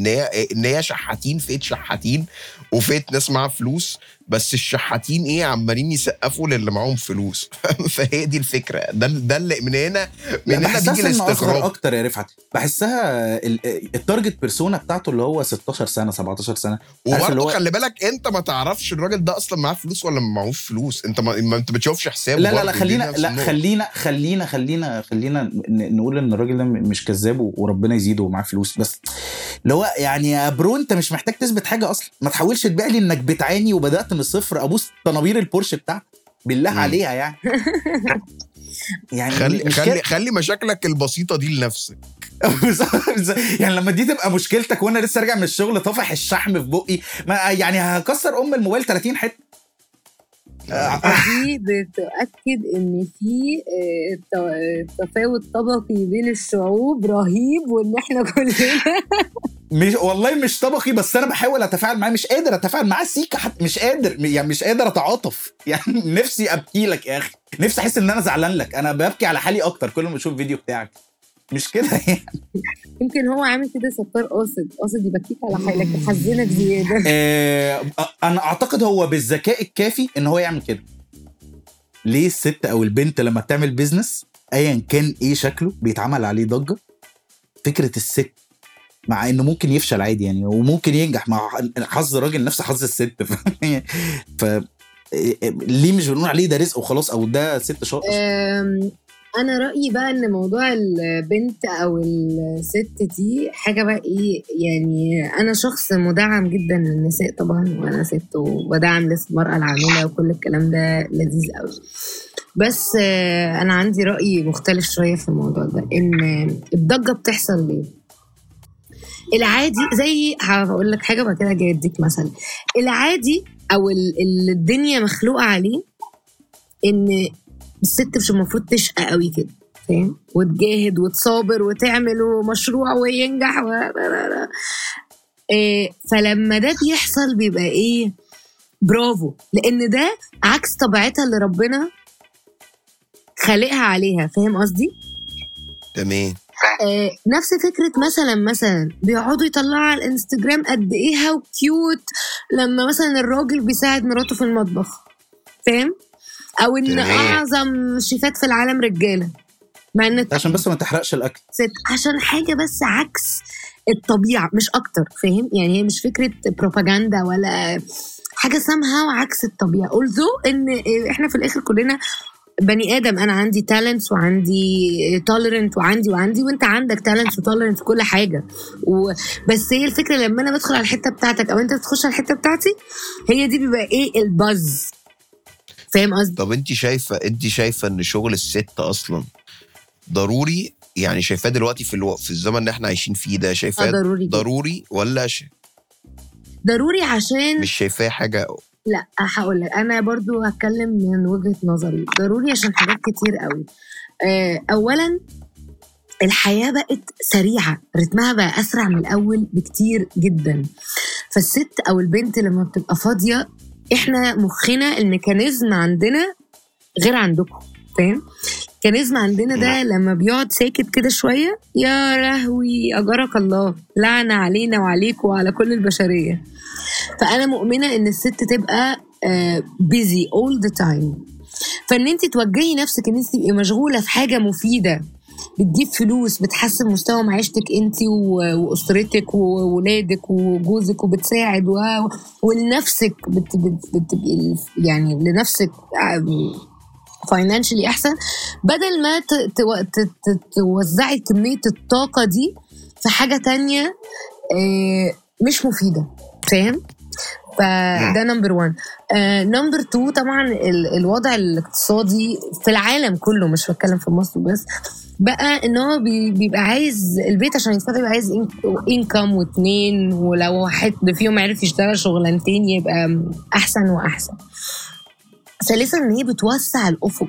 ان هي شحاتين، فئه شحاتين وفئه ناس معاها فلوس، بس الشحاتين ايه عمالين يسقفوا للي معاهم فلوس فهي دي الفكره، ده اللي من هنا بيجي الاستغراب اكتر يا رفعت. بحسها التارجت بيرسونا بتاعته اللي هو 16 سنه 17 سنه، وبرضه خلي بالك انت ما تعرفش الراجل ده اصلا معاه فلوس ولا ما معهوش فلوس، انت ما انت بتشوفش حسابه. لا خلينا نقول ان الراجل ده مش كذاب وربنا يزيده ومعاه فلوس، بس اللي هو يعني يا برو انت مش محتاج تثبت حاجه اصلا، ما تحاولش تبيع لي انك بتعاني وبدات من الصفر ابوس طنابير البورش بتاعك بالله عليها يعني خلي مشاكلك البسيطه دي لنفسك يعني لما دي تبقى مشكلتك وانا لسه راجع من الشغل طافح الشحم في بقي، ما يعني هكسر الموبايل 30 حته. دي بتؤكد ان في تفاوت طبقي بين الشعوب رهيب، وان احنا كلنا مش طبقي، بس انا بحاول اتفاعل معاه، مش قادر اتفاعل معاه سيكه حتى، مش قادر اتعاطف يعني نفسي ابكي لك يا اخي، نفسي احس ان انا زعلان لك، انا ببكي على حالي اكتر كل ما اشوف فيديو بتاعك مش كده يعني. يمكن هو عامل كده سفر قاصد يبكيك على حالك يحزنك زياده انا اعتقد هو بالذكاء الكافي ان هو يعمل كده. ليه الست او البنت لما بتعمل بيزنس ايا كان ايه شكله بيتعمل عليه ضجه؟ فكره الست، مع انه ممكن يفشل عادي يعني وممكن ينجح، مع حظ الراجل نفس حظ الست ف ليه مش بنقول عليه ده رزق وخلاص او ده ست شاطر؟ انا رأيي بقى ان موضوع البنت او الست دي حاجة بقى ايه يعني. انا شخص مدعم جدا للنساء طبعا وانا ست وبدعم لسه المرأة العاملة وكل الكلام ده لذيذ قوي, بس انا عندي رأي مختلف شوية في الموضوع ده. ان الضجة بتحصل ليه؟ العادي زي هقول لك حاجة بقى كده جاي اديك مثلا. العادي او الدنيا مخلوقة عليه ان الست مش المفروض تشقى قوي كده فاهم, وتجاهد وتصابر وتعمل ومشروع وينجح فلما ده بيحصل بيبقى ايه برافو, لان ده عكس طبيعتها اللي ربنا خلقها عليها. فاهم قصدي؟ تمام. نفس فكرة مثلا بيقعدوا يطلعوا على الانستجرام قد ايه هاو كيوت لما مثلا الراجل بيساعد مراته في المطبخ فاهم, او ان اعظم شيفات في العالم رجاله, مع ان عشان بس ما تحرقش الاكل ست, عشان حاجه بس عكس الطبيعه مش اكتر فاهم. يعني هي مش فكره بروباغندا ولا حاجه سامها وعكس الطبيعه. although ان احنا في الاخر كلنا بني ادم. انا عندي تالنتس وعندي توليرنت وعندي وانت عندك تالنتس وتوليرنت كل حاجه بس هي الفكره لما انا بدخل على الحته بتاعتك او انت بتخش على الحته بتاعتي هي دي بيبقى ايه الباز. فاهم قصدي؟ طب انت شايفه ان شغل الست اصلا ضروري؟ يعني شايفاه دلوقتي في الزمن اللي احنا عايشين فيه ده شايفاه ضروري ولا ضروري عشان مش شايفاه حاجه؟ لا هقول لك انا برضو هتكلم من وجهة نظري. ضروري عشان حاجات كتير قوي. اولا الحياه بقت سريعه, رتمها بقى اسرع من الاول بكتير جدا, فالست او البنت لما بتبقى فاضيه احنا مخنا الميكانيزم عندنا غير عندكم فاهم. الميكانيزم عندنا ده لما بيقعد ساكت كده شويه يا لهوي اجرك الله لعنه علينا وعليكم وعلى كل البشريه. فانا مؤمنه ان الست تبقى بيزي all the time, فان انت توجهي نفسك ان انت تبقي مشغوله في حاجه مفيده بتجيب فلوس بتحسن مستوى معيشتك انت واسرتك وولادك وجوزك وبتساعد ولنفسك بتبقي يعني لنفسك فاينانشلي احسن, بدل ما توزعي كمية الطاقة دي في حاجة تانية مش مفيدة فاهم. فده نمبر 1. نمبر 2 طبعا الوضع الاقتصادي في العالم كله مش بتكلم في مصر بس بقى ان هو بيبقى عايز البيت عشان يتفتح بيبقى عايز انكم واثنين, ولو واحد فيهم عارف يشتغل شغلانتين يبقى احسن واحسن. ثالثا ان هي بتوسع الافق.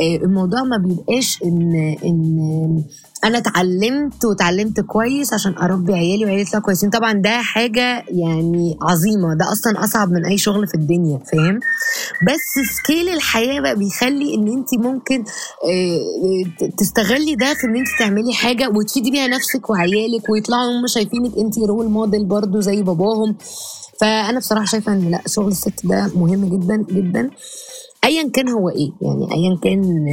الموضوع ما بيبقاش ان انا اتعلمت كويس عشان اربي عيالي وعيالي يطلعوا كويسين. طبعا ده حاجه يعني عظيمه, ده اصلا اصعب من اي شغل في الدنيا فاهم, بس سكيل الحياه بقى بيخلي ان انت ممكن تستغلي ده في ان انت تعملي حاجه وتفيدي بيها نفسك وعيالك ويطلعوا هم شايفينك انت رول موديل برضو زي باباهم. فانا بصراحه شايفه ان لا شغل الست ده مهم جدا جدا ايا كان هو ايه, يعني ايا كان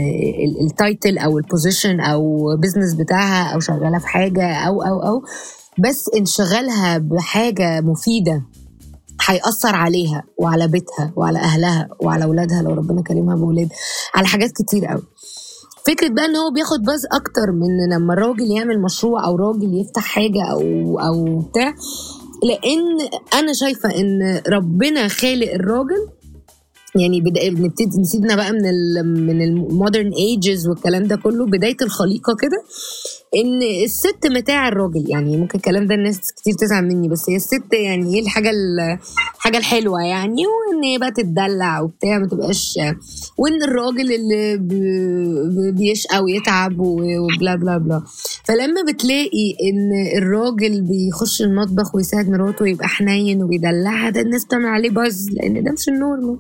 التايتل او البوزيشن او بيزنس بتاعها او شغاله في حاجه او بس انشغالها بحاجه مفيده هيأثر عليها وعلى بيتها وعلى اهلها وعلى اولادها لو ربنا كريمها باولاد على حاجات كتير قوي. فكرة بقى ان هو بياخد باز اكتر من لما الراجل يعمل مشروع او راجل يفتح حاجه او بتاع, لان انا شايفه ان ربنا خالق الراجل يعني بنبتدي نسيبنا بقى من المودرن ايجز والكلام ده كله, بدايه الخليقه كده ان الست متاع الراجل. يعني ممكن الكلام ده الناس كتير تزعل مني, بس هي الست يعني ايه الحاجه الحلوه يعني, وان هي بقى تتدلع وبتاع ما تبقاش, وان الراجل اللي بيشقى ويتعب وبلا بلا بلا. فلما بتلاقي ان الراجل بيخش المطبخ ويساعد مراته ويبقى حنين وبيدلعها ده الناس بتعمل عليه باز لان ده مش النورمال.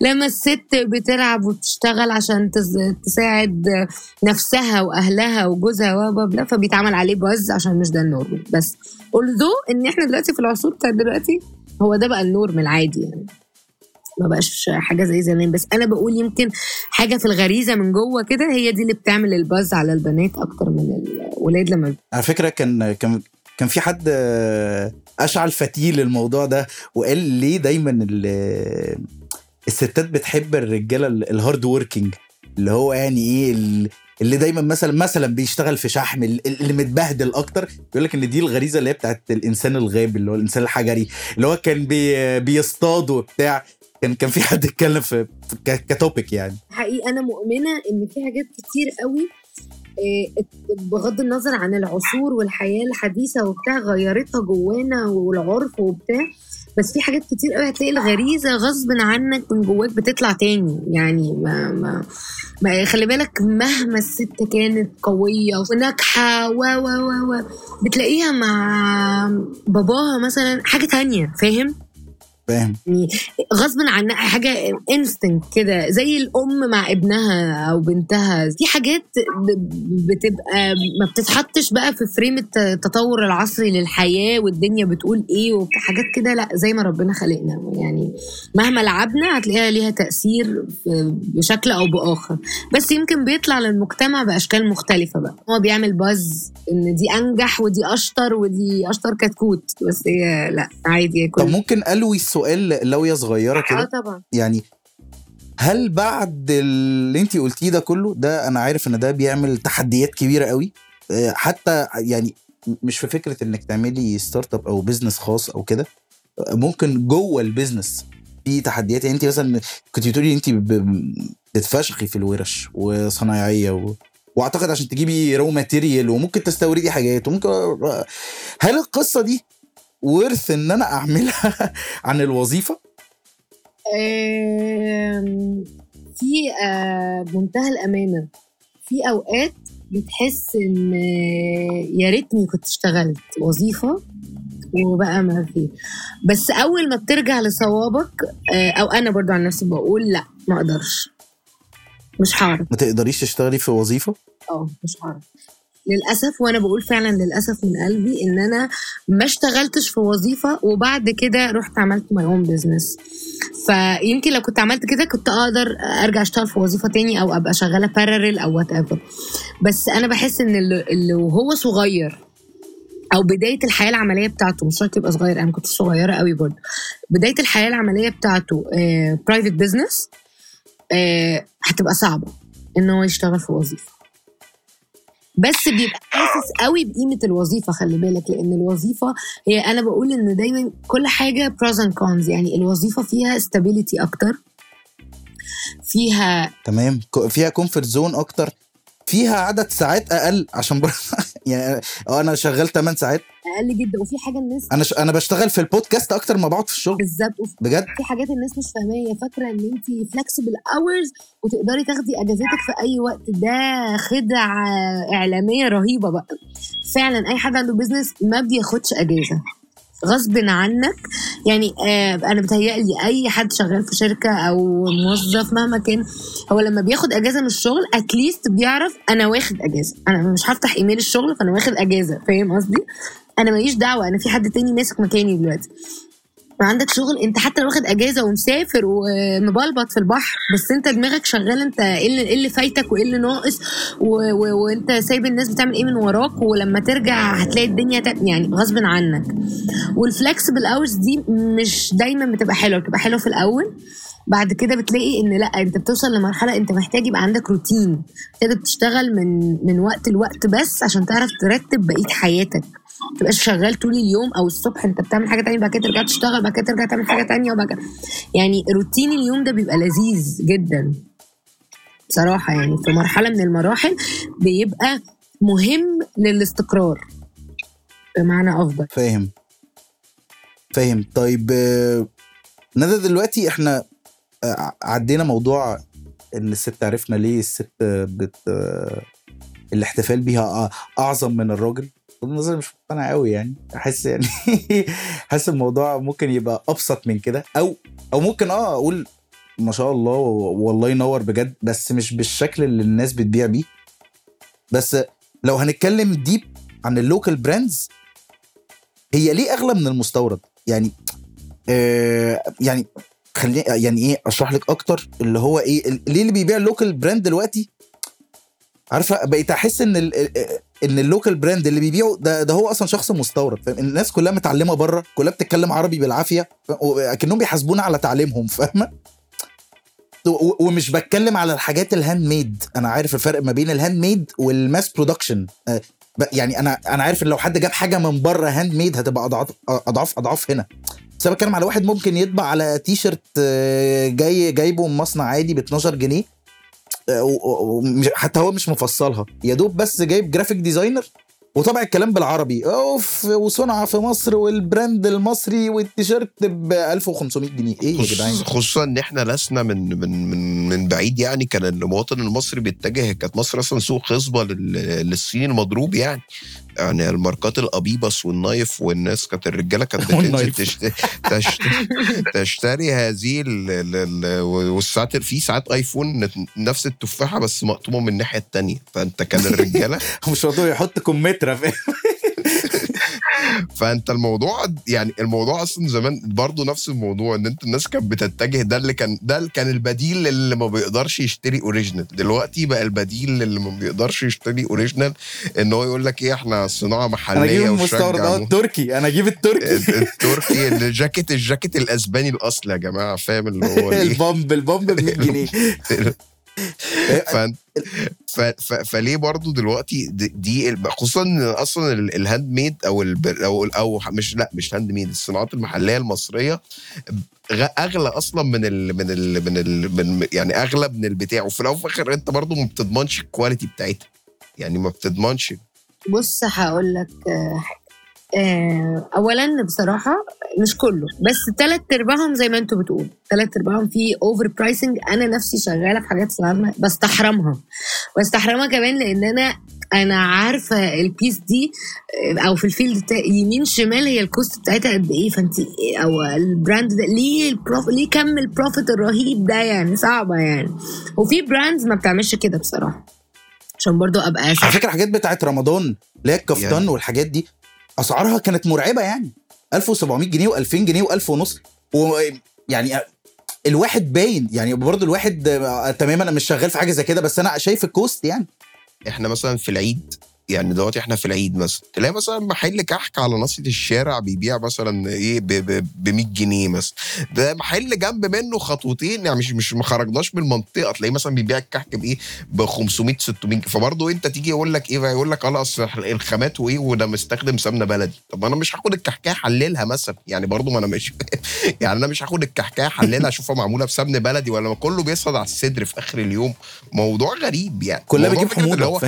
لما الست بتلعب وتشتغل عشان تساعد نفسها واهلها وجوزها وبابلا فبيتعمل عليه باز عشان مش ده النورمال. بس قلدو ان احنا دلوقتي في العصور بتاع دلوقتي هو ده بقى النورمال عادي, يعني ما بقاش حاجه زي زمان. بس انا بقول يمكن حاجه في الغريزه من جوه كده هي دي اللي بتعمل الباز على البنات اكتر من الولاد. لما على فكره كان في حد اشعل فتيل الموضوع ده وقال لي دايما الستات بتحب الرجاله الهارد ووركينج اللي هو يعني ايه اللي دايما مثلا بيشتغل في شحم اللي متبهدل اكتر. بيقولك ان دي الغريزه اللي هي بتاعت الانسان الغاب اللي هو الانسان الحجري اللي هو كان بيصطاد وبتاع. كان في حد اتكلم في كتوبيك يعني. حقيقي انا مؤمنه ان في حاجات كتير قوي بغض النظر عن العصور والحياه الحديثه وبتاع غيرتها جوانا والعرف وبتاع، بس في حاجات كتير قوي هتلاقي الغريزه غصب عنك من جواك بتطلع تاني يعني. ما خلي بالك مهما الست كانت قويه وناجحه و بتلاقيها مع باباها مثلا حاجه تانية. فاهم غصب عن حاجه انستنت كده زي الام مع ابنها او بنتها. دي حاجات بتبقى ما بتتحطش بقى في فريم التطور العصري للحياه والدنيا بتقول ايه وحاجات كده. لا زي ما ربنا خلقنا يعني مهما لعبنا هتلاقيها ليها تاثير بشكل او باخر، بس يمكن بيطلع للمجتمع باشكال مختلفه. بقى هو بيعمل باز ان دي انجح ودي اشطر كتكوت، بس إيه لا عادي. طب ممكن الوي سؤال لو يا صغيره كده طبعا. يعني هل بعد اللي انتي قلتيه ده كله، ده انا عارف ان ده بيعمل تحديات كبيره قوي، حتى يعني مش في فكره انك تعملي ستارت اب او بيزنس خاص او كده، ممكن جوه البيزنس في تحديات. يعني انتي مثلا كنت بتقولي انتي بتتفشخي في الورش وصناعيه واعتقد عشان تجيبي رو ماتيريال وممكن تستوردي حاجات وممكن، هل القصه دي ورث ان انا اعملها عن الوظيفه؟ في منتهى الامانه في اوقات بتحس ان يا ريتني كنت اشتغلت وظيفه وبقى ما فيه، بس اول ما بترجع لصوابك او انا برضو عن نفسي بقول لا ما اقدرش، مش هعرف. ما تقدريش تشتغلي في وظيفه؟ مش هعرف للأسف. وأنا بقول فعلا للأسف من قلبي إن أنا ما اشتغلتش في وظيفة وبعد كده رحت عملت my own business. فيمكن لو كنت عملت كده كنت أقدر أرجع أشتغل في وظيفة تاني أو أبقى شغالة parallel أو whatever. بس أنا بحس إن اللي هو صغير أو بداية الحياة العملية بتاعته، مش شرط يبقى صغير، أنا كنت صغيرة قوي برضه، بداية الحياة العملية بتاعته private business هتبقى صعبة إنه يشتغل في وظيفة. بس بيبقى حاسس قوي بقيمة الوظيفة. خلي بالك لأن الوظيفة هي، أنا بقول إن دايما كل حاجة pros and cons. يعني الوظيفة فيها stability أكتر، فيها تمام، فيها comfort zone أكتر، فيها عدد ساعات أقل عشان يعني أنا شغال 8 ساعات أقل جدا. وفي حاجة الناس أنا بشتغل في البودكاست أكتر ما بقعد في الشغل بالظبط بجد. في حاجات الناس مش فاهمة، فاكرة إن أنتي flexible hours وتقدري تاخدي أجازتك في أي وقت. ده خدعة إعلامية رهيبة بقى. فعلا أي حد عنده بيزنس ما بياخدش أجازة غصب عنك يعني. أنا بتهيألي أي حد شغال في شركة أو موظف مهما كان، هو لما بياخد أجازة من الشغل أتليست بيعرف أنا واخد أجازة، أنا مش هفتح إيميل الشغل فأنا واخد أجازة. فاهم قصدي؟ أنا ماليش دعوة، أنا في حد تاني ماسك مكاني دلوقتي. عندك شغل انت حتى لو واخد اجازه ومسافر ومبلبط في البحر، بس انت دماغك شغال انت ايه اللي فايتك وايه اللي ناقص وانت سايب الناس بتعمل ايه من وراك، ولما ترجع هتلاقي الدنيا يعني غصب عنك. والفلكسبل اورز دي مش دايما بتبقى حلوه، بتبقى حلوه في الاول، بعد كده بتلاقي ان لا، انت بتوصل لمرحله انت محتاج يبقى عندك روتين، تقدر تشتغل من وقت لوقت بس عشان تعرف ترتب بقيه حياتك. تبقاش شغال طول اليوم او الصبح انت بتعمل حاجه تانية، بعد كده ترجع تشتغل، بعد كده ترجع تعمل حاجه تانية، وبعد يعني روتين اليوم ده بيبقى لذيذ جدا بصراحه. يعني في مرحله من المراحل بيبقى مهم للاستقرار بمعنى افضل. فاهم. طيب ندى، دلوقتي احنا عدينا موضوع ان الست، عرفنا ليه الست الاحتفال بيها اعظم من الراجل. نظري مش مقتنع قوي يعني، احس يعني حاسس الموضوع ممكن يبقى ابسط من كده، او ممكن اقول ما شاء الله والله ينور بجد، بس مش بالشكل اللي الناس بتبيع بيه. بس لو هنتكلم ديب عن اللوكال براندز، هي ليه اغلى من المستورد؟ يعني يعني خليني يعني ايه اشرح لك اكتر اللي هو ايه ليه اللي بيبيع اللوكال براند دلوقتي. عارفه بقيت احس ان اللوكال براند اللي بيبيعه ده هو اصلا شخص مستورد. الناس كلها متعلمه بره، كلها بتتكلم عربي بالعافيه، اكنهم بيحاسبونا على تعليمهم. فاهمه؟ ومش بتكلم على الحاجات الهاند ميد. انا عارف الفرق ما بين الهاند ميد والماس برودكشن. يعني انا عارف ان لو حد جاب حاجه من بره هاند ميد هتبقى اضعاف هنا. بس انا بتكلم على واحد ممكن يطبع على تيشرت جايبه من مصنع عادي ب 12 جنيه حتى هو مش مفصلها، يا دوب بس جايب جرافيك ديزاينر وطبع الكلام بالعربي اوف، وصنع في مصر والبراند المصري، والتيشيرت ب 1500 جنيه. ايه يا جدعان؟ خصوصا ان احنا لسنا من من من بعيد يعني، كان المواطن المصري بيتجه، كانت مصر اصلا سوق خصبه للصين المضروب يعني الماركات الابيبس والنايف، والناس كانت الرجاله كانت بتنزل تشتري هذه والساعات. في ساعات ايفون نفس التفاحه بس مقطومه من الناحيه الثانيه، فانت كان الرجاله مش راضي يحط كمتره فانت الموضوع يعني الموضوع اصلا زمان برضو نفس الموضوع، ان انت الناس كانت بتتجه، ده اللي كان البديل اللي ما بيقدرش يشتري اوريجينال. دلوقتي بقى البديل اللي ما بيقدرش يشتري اوريجينال ان هو يقول لك ايه، احنا صناعه محليه ومستوردات تركي. انا اجيب التركي الجاكيت الاسباني الاصلي يا جماعه، فاهم اللي هو البامب ب 100 جنيه فليه برضو دلوقتي دي خصوصا اصلا الهاند ميد او مش هاند ميد، الصناعات المحليه المصريه اغلى اصلا من ال من ال من, ال من يعني اغلى من البتاع. وفي الاول وفي الاخر انت برضو ما بتضمنش الكواليتي بتاعتها، يعني ما بتضمنش. بص هقول لك، اولا بصراحه مش كله، بس 3/4 زي ما انتوا بتقولوا، 3/4 في اوفر برايسنج. انا نفسي شغاله في حاجات صغيره بستحرمها كمان، لان انا عارفه البيس دي او في الفيلد يمين شمال هي الكوست بتاعتها قد ايه، فانت او البراند ده ليه كم البروفيت الرهيب ده، يعني صعبه يعني. وفي براندز ما بتعملش كده بصراحه، عشان برضو ابقى على فكره حاجات بتاعت رمضان اللي هي الكفتان والحاجات دي اسعارها كانت مرعبه، يعني 1700 جنيه و2000 جنيه و1000 ونص، ويعني الواحد باين يعني برضو الواحد تماما انا مش شغال في حاجه زي كده، بس انا شايف الكوست. يعني احنا مثلا في العيد، يعني دلوقتي احنا في العيد مثلا تلاقي مثلا محل كحك على ناصيه الشارع بيبيع مثلا ايه ب 100 جنيه مثلا، ده محل جنب منه خطوتين يعني مش مخرجناش من المنطقه، تلاقي مثلا بيبيع الكحك بايه ب 500 600. فبرضه انت تيجي يقول لك ايه، يقول لك اه اصل الخامات وايه، وده مستخدم سمنه بلدي. طب انا مش هاخد الكحكه احللها مثلا، يعني برضه ما انا مش يعني انا مش هاخد الكحكه احللها اشوفها معموله بسمنه بلدي، ولا كله بيصعد على الصدر في اخر اليوم. موضوع غريب يعني، كله بيجيب حموضه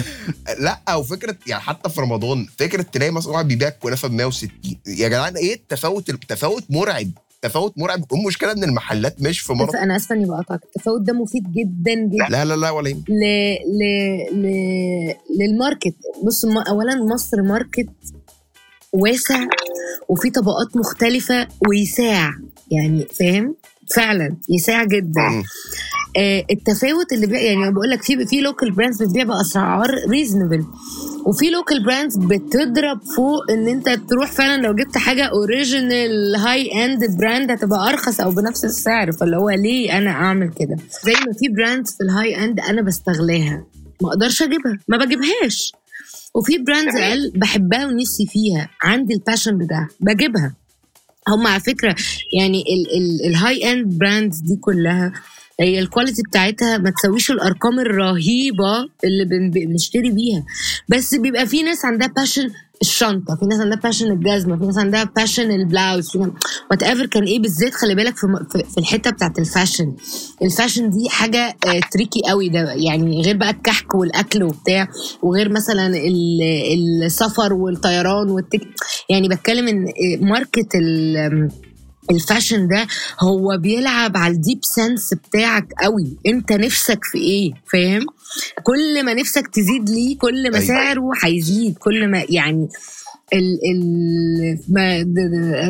لا او يعني حتى في رمضان فكرة تلاقي مصنع بيبيع كنافة 160. يا جدعان ايه التفاوت؟ التفاوت مرعب، تفاوت مرعب. المشكلة ان المحلات مش في مرة. انا اسفة اني بقطعك، التفاوت ده مفيد جدا جدا. لا لا لا ولا يهم للماركت. بص اولا مصر ماركت واسع وفي طبقات مختلفة ويساع، يعني فاهم فعلا يساع جدا. التفاوت اللي بيع يعني بقول لك في لوكال براندز بتبيع باسعار ريزونبل، وفي لوكال براندز بتضرب فوق ان انت تروح فعلا لو جبت حاجه اوريجينال هاي اند براند هتبقى ارخص او بنفس السعر. فاللي هو ليه انا اعمل كده؟ زي ما في براندز في الهاي اند انا بستغلها ما اقدرش اجيبها ما بجيبهاش، وفي براندز اقل بحبها ونفسي فيها عندي الباشن بتاعها بجيبها. هم على فكره يعني الهاي اند براندز دي كلها هي الكواليتي بتاعتها ما تسويش الارقام الرهيبه اللي بنشتري بيها، بس بيبقى في ناس عندها باشن الشنطه، في ناس عندها باشن الجزمه، في ناس عندها باشن البلاوز، وات ايفر كان ايه بالذات. خلي بالك في الحته بتاعت الفاشن دي حاجه تريكي قوي ده، يعني غير بقى الكحك والاكل وبتاع، وغير مثلا السفر والطيران يعني بتكلم ان ماركت الفاشن ده هو بيلعب على الديب سنس بتاعك قوي، انت نفسك في ايه فاهم. كل ما نفسك تزيد ليه كل ما سعره هيزيد، كل ما يعني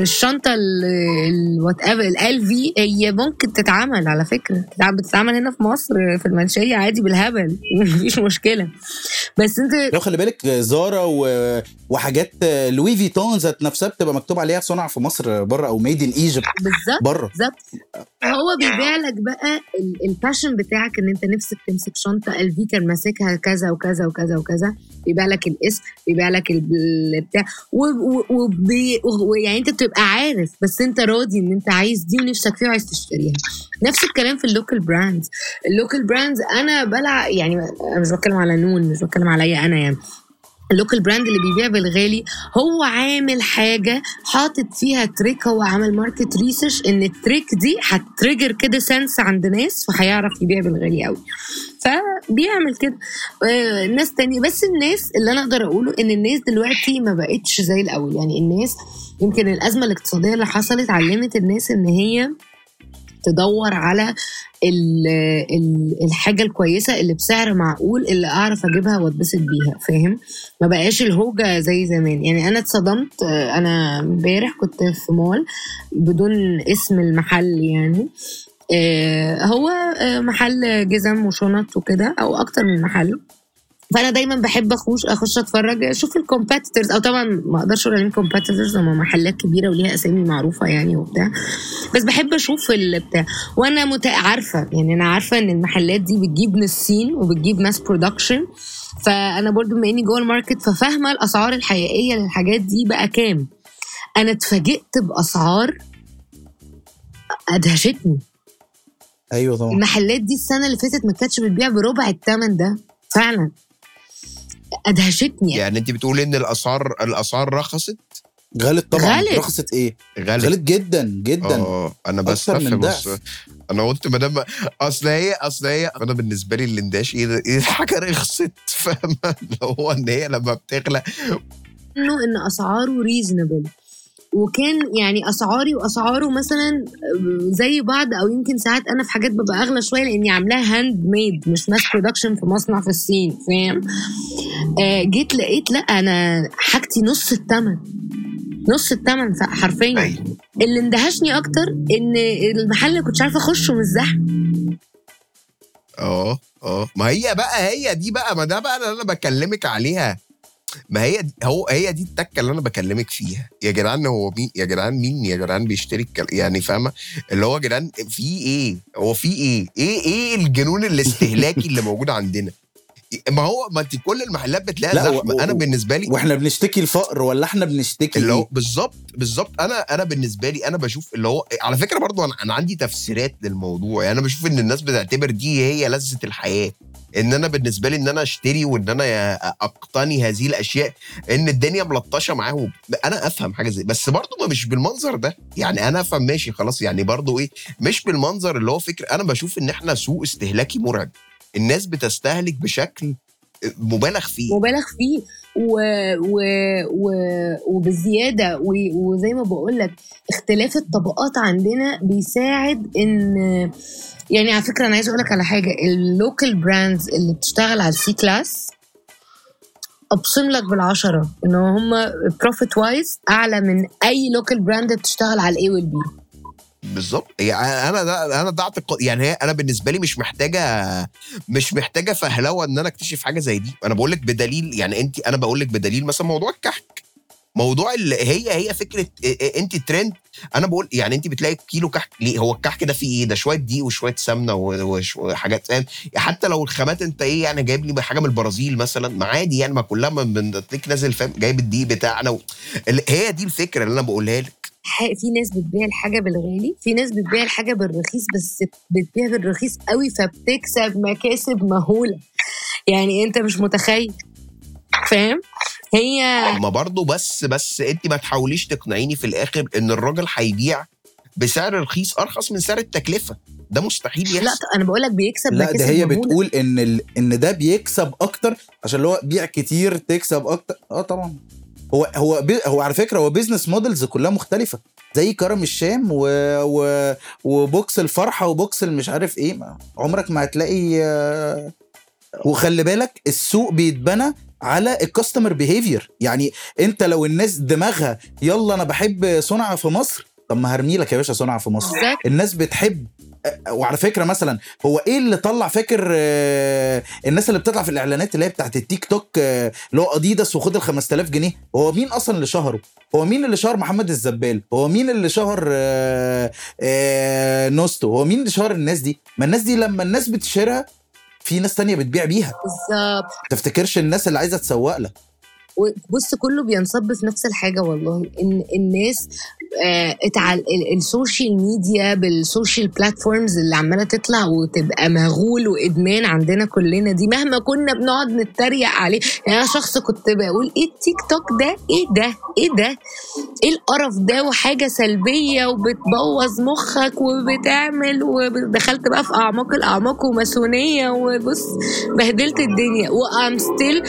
الشنطه الوات ايفر ال في هي ممكن تتعمل على فكره، بتتعمل هنا في مصر في المنشيه عادي بالهبل مفيش مشكله. بس انت لو خلي بالك زارا وحاجات لوي فيتون ذات نفسها بتبقى مكتوب عليها صنع في مصر بره او ميد ان ايجيبت بره بالظبط. هو بيبيع لك بقى الفاشن بتاعك ان انت نفسك تمسك شنطه ال في كان ماسكها كذا وكذا وكذا وكذا، بيبيع لك الاسم، بيبيع لك البتاع، ويعني انت بتبقى عارف بس انت راضي ان انت عايز دي ونفسك فيها وعايز تشتريها. نفس الكلام في اللوكال براندز. اللوكال براندز انا بلع يعني مش بتكلم على نون، مش بتكلم عليا انا، يعني اللوكال براند اللي بيبيع بالغالي هو عامل حاجة حاطت فيها تريك، هو عامل ماركت ريسيرش ان التريك دي هتريجر كده سنس عند ناس وهيعرف يبيع بالغالي قوي، فبيعمل كده. ناس تانية، بس الناس اللي انا اقدر اقوله ان الناس دلوقتي ما بقتش زي الاول. يعني الناس يمكن الازمة الاقتصادية اللي حصلت علمت الناس ان هي تدور على الحاجة الكويسة اللي بسعر معقول اللي أعرف أجيبها واتبسط بيها، فاهم؟ ما بقاش الهوجة زي زمان. يعني أنا اتصدمت، أنا مبارح كنت في مول بدون اسم المحل، يعني هو محل جزم وشنط وكده أو أكتر من محل، فانا دايما بحب اخش اتفرج اشوف الكومبيتيتورز، او طبعا ما اقدرش اقول عليهم كومبيتيتورز، هم محلات كبيره وليها اسامي معروفه يعني وبتاع، بس بحب اشوف البتاع. وانا عارفه، يعني انا عارفه ان المحلات دي بتجيب من الصين وبتجيب ماس برودكشن، فانا برضو بما اني جوه الماركت ففاهمه الاسعار الحقيقيه للحاجات دي بقى كام. انا اتفاجئت باسعار ادهشتني. ايوه طبعا المحلات دي السنه اللي فاتت ما كانتش بتبيع بربع الثمن ده، فعلا ادهشتني. يعني انت بتقولي ان الاسعار رخصت؟ غلط طبعا. رخصت ايه؟ غلط جدا جدا. انا بس انا قلت ما دام اصل هي انا بالنسبه لي اللي اندهش ايه الحاجه رخصت، فاهم؟ هو ان هي لما بتغلى انه ان اسعاره ريزونبل، وكان يعني اسعاري واسعاره مثلا زي بعض، او يمكن ساعات انا في حاجات ببقى اغلى شويه لاني عاملاها هاند ميد مش ماس برودكشن في مصنع في الصين، فاهم؟ جيت لقيت لا انا حاجتي نص الثمن حرفيا. اللي اندهشني اكتر ان المحل كنت عارفه اخشه من الزحمه. ما هي بقى هي دي بقى ما ده بقى اللي انا بكلمك عليها، ما هي هي دي التكه اللي انا بكلمك فيها يا جدعان. هو مين يا جدعان؟ مين يا جدعان بيشتري يعني فاهمه اللي هو يا جدعان في ايه؟ هو في ايه الجنون الاستهلاكي اللي موجود عندنا؟ ما انت كل المحلات بتلاقي زحمه. انا بالنسبه لي واحنا بنشتكي الفقر ولا احنا بنشتكي اللي هو بالظبط. انا بالنسبه لي انا بشوف اللي هو على فكره برضو انا عندي تفسيرات للموضوع. يعني انا بشوف ان الناس بتعتبر دي هي لذه الحياه، ان انا بالنسبه لي ان انا اشتري وان انا اقتني هذه الاشياء، ان الدنيا ملطشه معاهم. انا افهم حاجه زي بس برضو مش بالمنظر ده. يعني انا افهم ماشي خلاص، يعني برضو مش بالمنظر اللي هو فكر. انا بشوف ان احنا سوق استهلاكي مرعب، الناس بتستهلك بشكل مبالغ فيه وبزياده، وزي ما بقولك اختلاف الطبقات عندنا بيساعد ان يعني على فكره انا عايز اقولك على حاجه. اللوكال براندز اللي بتشتغل على السي كلاس ابصم لك بالعشره ان هم بروفيت وايز اعلى من اي لوكال براند بتشتغل على الاي والبي. بالظبط. يعني انا ضعت يعني انا بالنسبه لي مش محتاجه فهلوه ان انا اكتشف حاجه زي دي. انا بقول لك بدليل، يعني انا بقول لك بدليل مثلا موضوع الكحك، موضوع اللي هي فكره انت ترند. انا بقول يعني انت بتلاقي كيلو كحك، ليه هو الكحك ده فيه ايه؟ ده شويه دقيق وشويه سمنه وحاجات، فاهم؟ حتى لو الخامات انت يعني جايب لي حاجه من البرازيل مثلا، ما عادي يعني، ما كلها من تلك نازل، فاهم؟ جايب الدقيق بتاعنا. هي دي الفكره اللي انا بقولها لك. في ناس بتبيع الحاجه بالغالي، في ناس بتبيع الحاجه بالرخيص، بس بتبيع بالرخيص قوي فبتكسب مكاسب مهوله، يعني انت مش متخيل، فاهم؟ هي ما برضو بس انت ما تحاوليش تقنعيني في الاخر ان الراجل هيبيع بسعر رخيص ارخص من سعر التكلفه، ده مستحيل يحصل. لا انا بقولك بيكسب مكاسب مهوله. لا ده هي مهولة. بتقول ان ان ده بيكسب اكتر عشان اللي هو بيع كتير تكسب اكتر. طبعا هو على فكره هو بيزنس مودلز كلها مختلفه، زي كرم الشام وبوكس الفرحه وبوكس مش عارف ايه. عمرك ما هتلاقي. وخلي بالك السوق بيتبنى على الكاستمر بيهيفير. يعني انت لو الناس دماغها يلا انا بحب صنعه في مصر، طب ما هرمي لك يا باشا صنعه في مصر. الناس بتحب. وعلى فكره مثلا هو ايه اللي طلع فاكر الناس اللي بتطلع في الاعلانات اللي هي بتاعت التيك توك اللي هو اديداس وخد ال5000 جنيه؟ هو مين اصلا اللي شهره؟ هو مين اللي شهر محمد الزبال؟ هو مين اللي شهر نوستو؟ هو مين اللي شهر الناس دي؟ ما الناس دي لما الناس بتشتريها في ناس تانية بتبيع بيها. بالظبط. تفتكرش الناس اللي عايزه تسوق لها وبص كله بينصب في نفس الحاجة والله. إن الناس السوشيال ميديا بالسوشيال بلاتفورمز اللي عمالة تطلع وتبقى مغول وإدمان عندنا كلنا دي، مهما كنا بنقعد نتريق عليه. يعني أنا شخص كنت بقول إيه التيك توك ده؟ إيه ده؟ إيه القرف ده؟ وحاجة سلبية وبتبوظ مخك وبتعمل، ودخلت بقى في أعماق الأعماق وماسونية وبص بهدلت الدنيا. وأم ستيل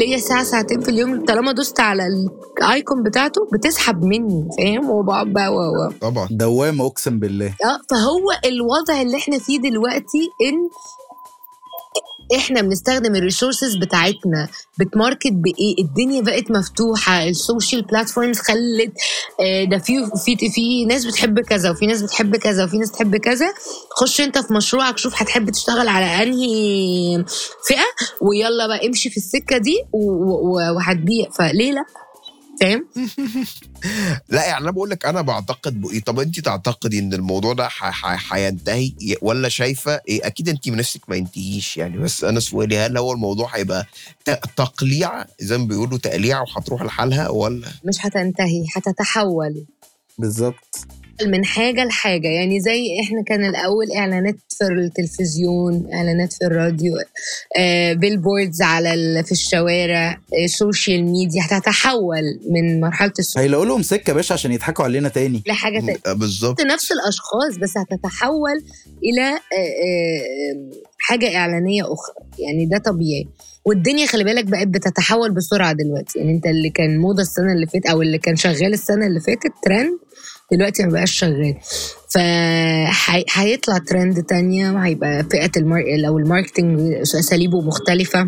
ليا ساعة ساعتين في اليوم طالما دوست على الايكون بتاعته بتسحب مني، فاهم؟ طبعا دوامة اقسم بالله. فهو الوضع اللي احنا فيه دلوقتي ان احنا بنستخدم الريسورسز بتاعتنا بتماركت بايه. الدنيا بقت مفتوحه، السوشيال بلاتفورمز خلت ده في ناس بتحب كذا وفي ناس بتحب كذا وفي ناس بتحب كذا. خش انت في مشروعك، شوف هتحب تشتغل على انهي فئه ويلا بقى امشي في السكه دي وهتبيع. فليه لا؟ تمام. لا يعني انا بقول لك انا بعتقد بايه. طب انت تعتقدي ان الموضوع ده هينتهي ولا شايفه ايه؟ اكيد انت من نفسك ما ينتهيش يعني، بس انا سؤالي هل هو الموضوع هيبقى تقليع زي ما بيقولوا تقليع وهتروح لحالها، ولا مش هتنتهي هتتحول بالظبط من حاجه لحاجه؟ يعني زي احنا كان الاول اعلانات في التلفزيون، اعلانات في الراديو، بيلبوردز في الشوارع، سوشيال ميديا. هتتحول من مرحله هيلاقوا لهم سكه باش عشان يضحكوا علينا تاني لحاجه تاني بالظبط، نفس الاشخاص بس هتتحول الى حاجه اعلانيه اخرى. يعني ده طبيعي. والدنيا خلي بالك بقت بتتحول بسرعه دلوقتي. يعني انت اللي كان موضه السنه اللي فاتت او اللي كان شغال السنه اللي فاتت ترند دلوقتي ما بقاش شغال، فهيطلع ترند تانية وهيبقى فئة أو الماركتينج أساليبه مختلفة.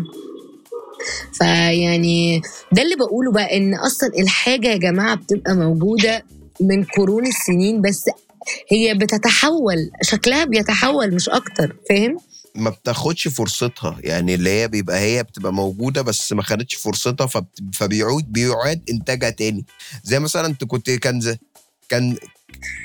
فيعني ده اللي بقوله بقى، إن أصلا الحاجة يا جماعة بتبقى موجودة من قرون السنين بس هي بتتحول، شكلها بيتحول مش أكتر، فاهم؟ ما بتاخدش فرصتها يعني، اللي هي بيبقى هي بتبقى موجودة بس ما خدتش فرصتها فبيعاد إنتاجها تاني. زي مثلا أنت كنت كان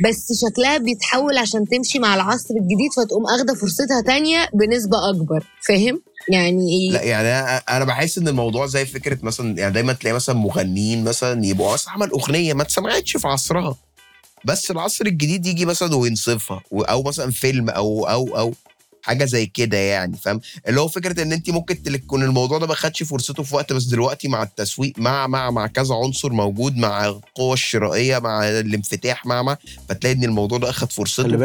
بس شكلها بيتحول عشان تمشي مع العصر الجديد، فتقوم أخذ فرصتها تانية بنسبة أكبر، فاهم؟ يعني إيه؟ لا يعني أنا بحس إن الموضوع زي فكرة مثلا، يعني دايما تلاقي مثلا مغنيين مثلا يبقوا عمل أغنية ما تسمعتش في عصرها بس العصر الجديد يجي مثلا وينصفها، أو مثلا فيلم أو حاجة زي كده يعني، فاهم؟ اللي هو فكرة إن أنت ممكن تكون الموضوع ده ما خدش فرصته في وقت، بس دلوقتي مع التسويق مع كذا عنصر موجود، مع القوة الشرائية، مع الانفتاح، مع فتلاقي إن الموضوع ده أخد فرصته. خلي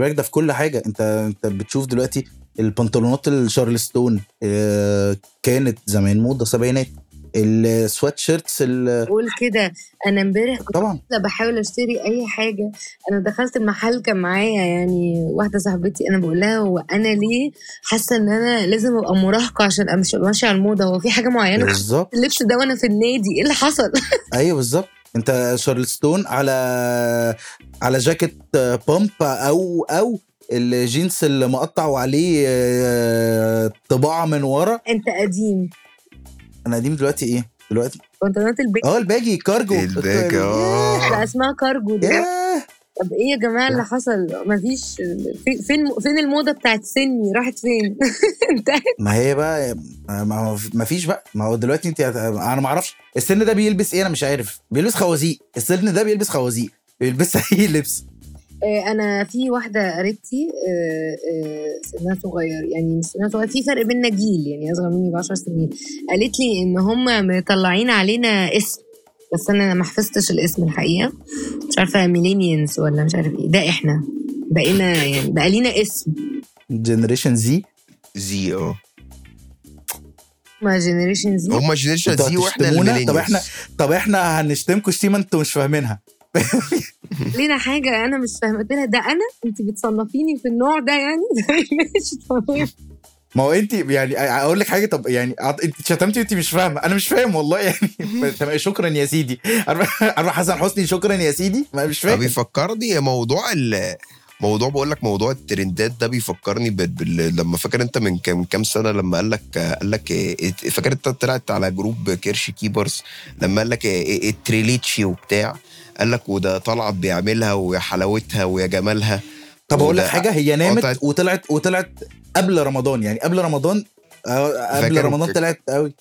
بالك ده في كل حاجة. أنت بتشوف دلوقتي البنطلونات الشارلستون كانت زمان موضة سبعينات، السوات شيرتس قول كده. انا امبارح طبعا بحاول اشتري اي حاجه، انا دخلت المحل كان معايا يعني واحده صاحبتي، انا بقول لها وانا ليه حاسه ان انا لازم ابقى مراهقه عشان امشي ماشي على الموضه؟ هو في حاجه معينه بالظبط اللبس ده وانا في النادي ايه اللي حصل؟ ايوه بالظبط. انت شارلستون على جاكيت بامبا او الجينز اللي مقطع وعليه طباعه من ورا. انت قديم. انا قديم دلوقتي ايه دلوقتي؟ بنطلونات الباجي. الباجي كارجو. الباجي اسمها كارجو ده. طب ايه يا جماعه اللي حصل؟ مفيش فين الموضه بتاعت سني راحت فين؟ انتهت. ما هي بقى مفيش بقى. ما هو دلوقتي انت انا ما اعرفش السن ده بيلبس ايه، انا مش عارف. بيلبس خوازيق. السن ده بيلبس خوازيق، بيلبس اي لبس. انا في واحده قريبتي سنها صغير، يعني سنها صغير، في فرق بيننا جيل، يعني اصغر مني ب10 سنين. قالت لي ان هم مطلعين علينا اسم، بس انا ما حفظتش الاسم الحقيقه، مش عارفه ميلينيالز ولا مش عارف ايه. ده احنا بقينا يعني بقى لينا اسم جنريشن زي. ما جنريشن زي هم جنريشن زي واحنا الميلينيالز. طب احنا هنشتمكم شتيمه انتوا مش فاهمينها. لينا حاجة أنا مش فاهمت لها. ده أنا أنت بتصنفيني في النوع ده يعني؟ مش ما هو أنت يعني أقول لك حاجة. طب يعني أنت شتمتي أنت مش فاهمة. أنا مش فاهم والله يعني. شكرا يا سيدي. أروح حسن حسني شكرا يا سيدي. ما مش فاهم. بيفكرني موضوع موضوع بقول لك موضوع الترندات ده بيفكرني لما فاكر انت من كام سنه لما قال لك فاكر انت طلعت على جروب كيرش كيبرز لما قال لك التريليتشي وبتاع، قال لك وده طلعت بيعملها ويا حلاوتها ويا جمالها. طب اقول لك حاجه، هي نامت وطلعت قبل رمضان، يعني قبل رمضان طلعت قوي.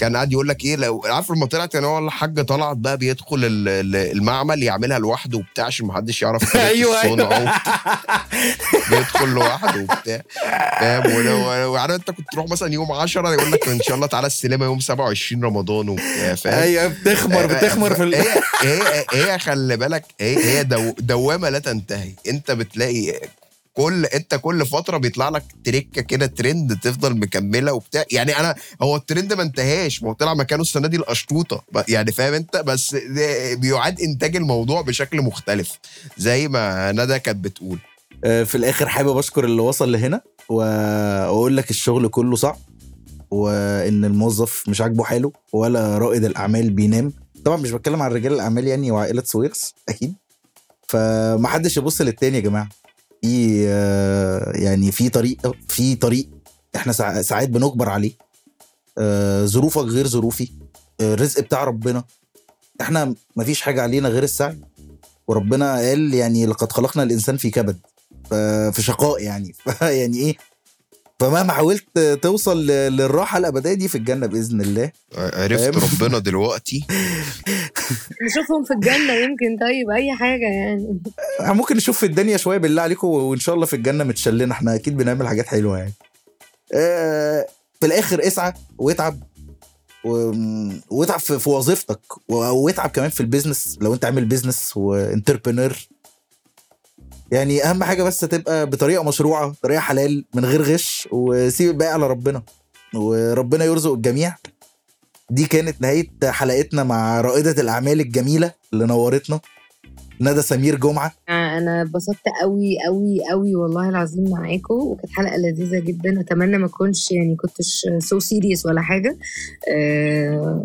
كان قاعد يقول لك ايه لو عارف لما طلعت يعني هو الحاجه طلعت بقى بيدخل المعمل يعملها لوحده وبتاع عشان ما حدش يعرف ايوه بيدخل لوحده وبتاع فاهم. ولو يعني انت كنت تروح مثلا يوم 10 يقول لك ان شاء الله تعالى السينما يوم 27 رمضان وبتاع فاهم. ايوه بتخمر في ايه خلي بالك هي دوامه لا تنتهي. انت بتلاقي كل فتره بيطلع لك تريكه كده ترند تفضل مكمله وبتاع. يعني انا هو الترند ما انتهاش، ما طلع مكانه السنه دي القشطوطه يعني فاهم انت، بس بيعاد انتاج الموضوع بشكل مختلف زي ما ندى كانت بتقول. في الاخر حابب اشكر اللي وصل لهنا واقول لك الشغل كله صعب، وان الموظف مش عاجبه حاله ولا رائد الاعمال بينام. طبعا مش بتكلم عن رجال الاعمال يعني وعائله سويرس اكيد. فما حدش يبص للتاني يا جماعه. في يعني في طريق احنا ساعات بنكبر عليه، ظروفك غير ظروفي، الرزق بتاع ربنا، احنا مفيش حاجه علينا غير السعي. وربنا قال يعني لقد خلقنا الانسان في كبد، في شقاء يعني يعني ايه. فمهما حاولت توصل للراحه الابديه دي في الجنه باذن الله. عرفت ربنا دلوقتي نشوفهم في الجنه يمكن. طيب اي حاجه يعني ممكن نشوف في الدنيا شويه بالله عليكم، وان شاء الله في الجنه متشلين. احنا اكيد بنعمل حاجات حلوه يعني. في الاخر اسعى واتعب واتعب في وظيفتك، واتعب كمان في البيزنس لو انت عامل بيزنس وانتربرينور. يعني اهم حاجه بس تبقى بطريقه مشروعه، طريقه حلال من غير غش، وسيب الباقي على ربنا وربنا يرزق الجميع. دي كانت نهايه حلقتنا مع رائده الاعمال الجميله اللي نورتنا ندى سمير جمعه. انا اتبسطت قوي قوي قوي والله العظيم معاكم، وكانت حلقه لذيذه جدا. اتمنى ما كنتش يعني كنتش سو سيريس ولا حاجه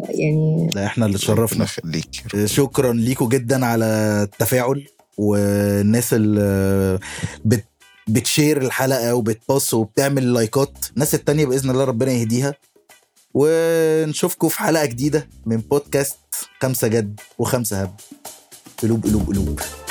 يعني. لا احنا اللي تشرفنا. شكرا ليكم جدا على التفاعل، والناس اللي بتشير الحلقة وبتباص وبتعمل لايكات. الناس التانية بإذن الله ربنا يهديها. ونشوفكم في حلقة جديدة من بودكاست 5 جد و5 هبد. قلوب قلوب قلوب.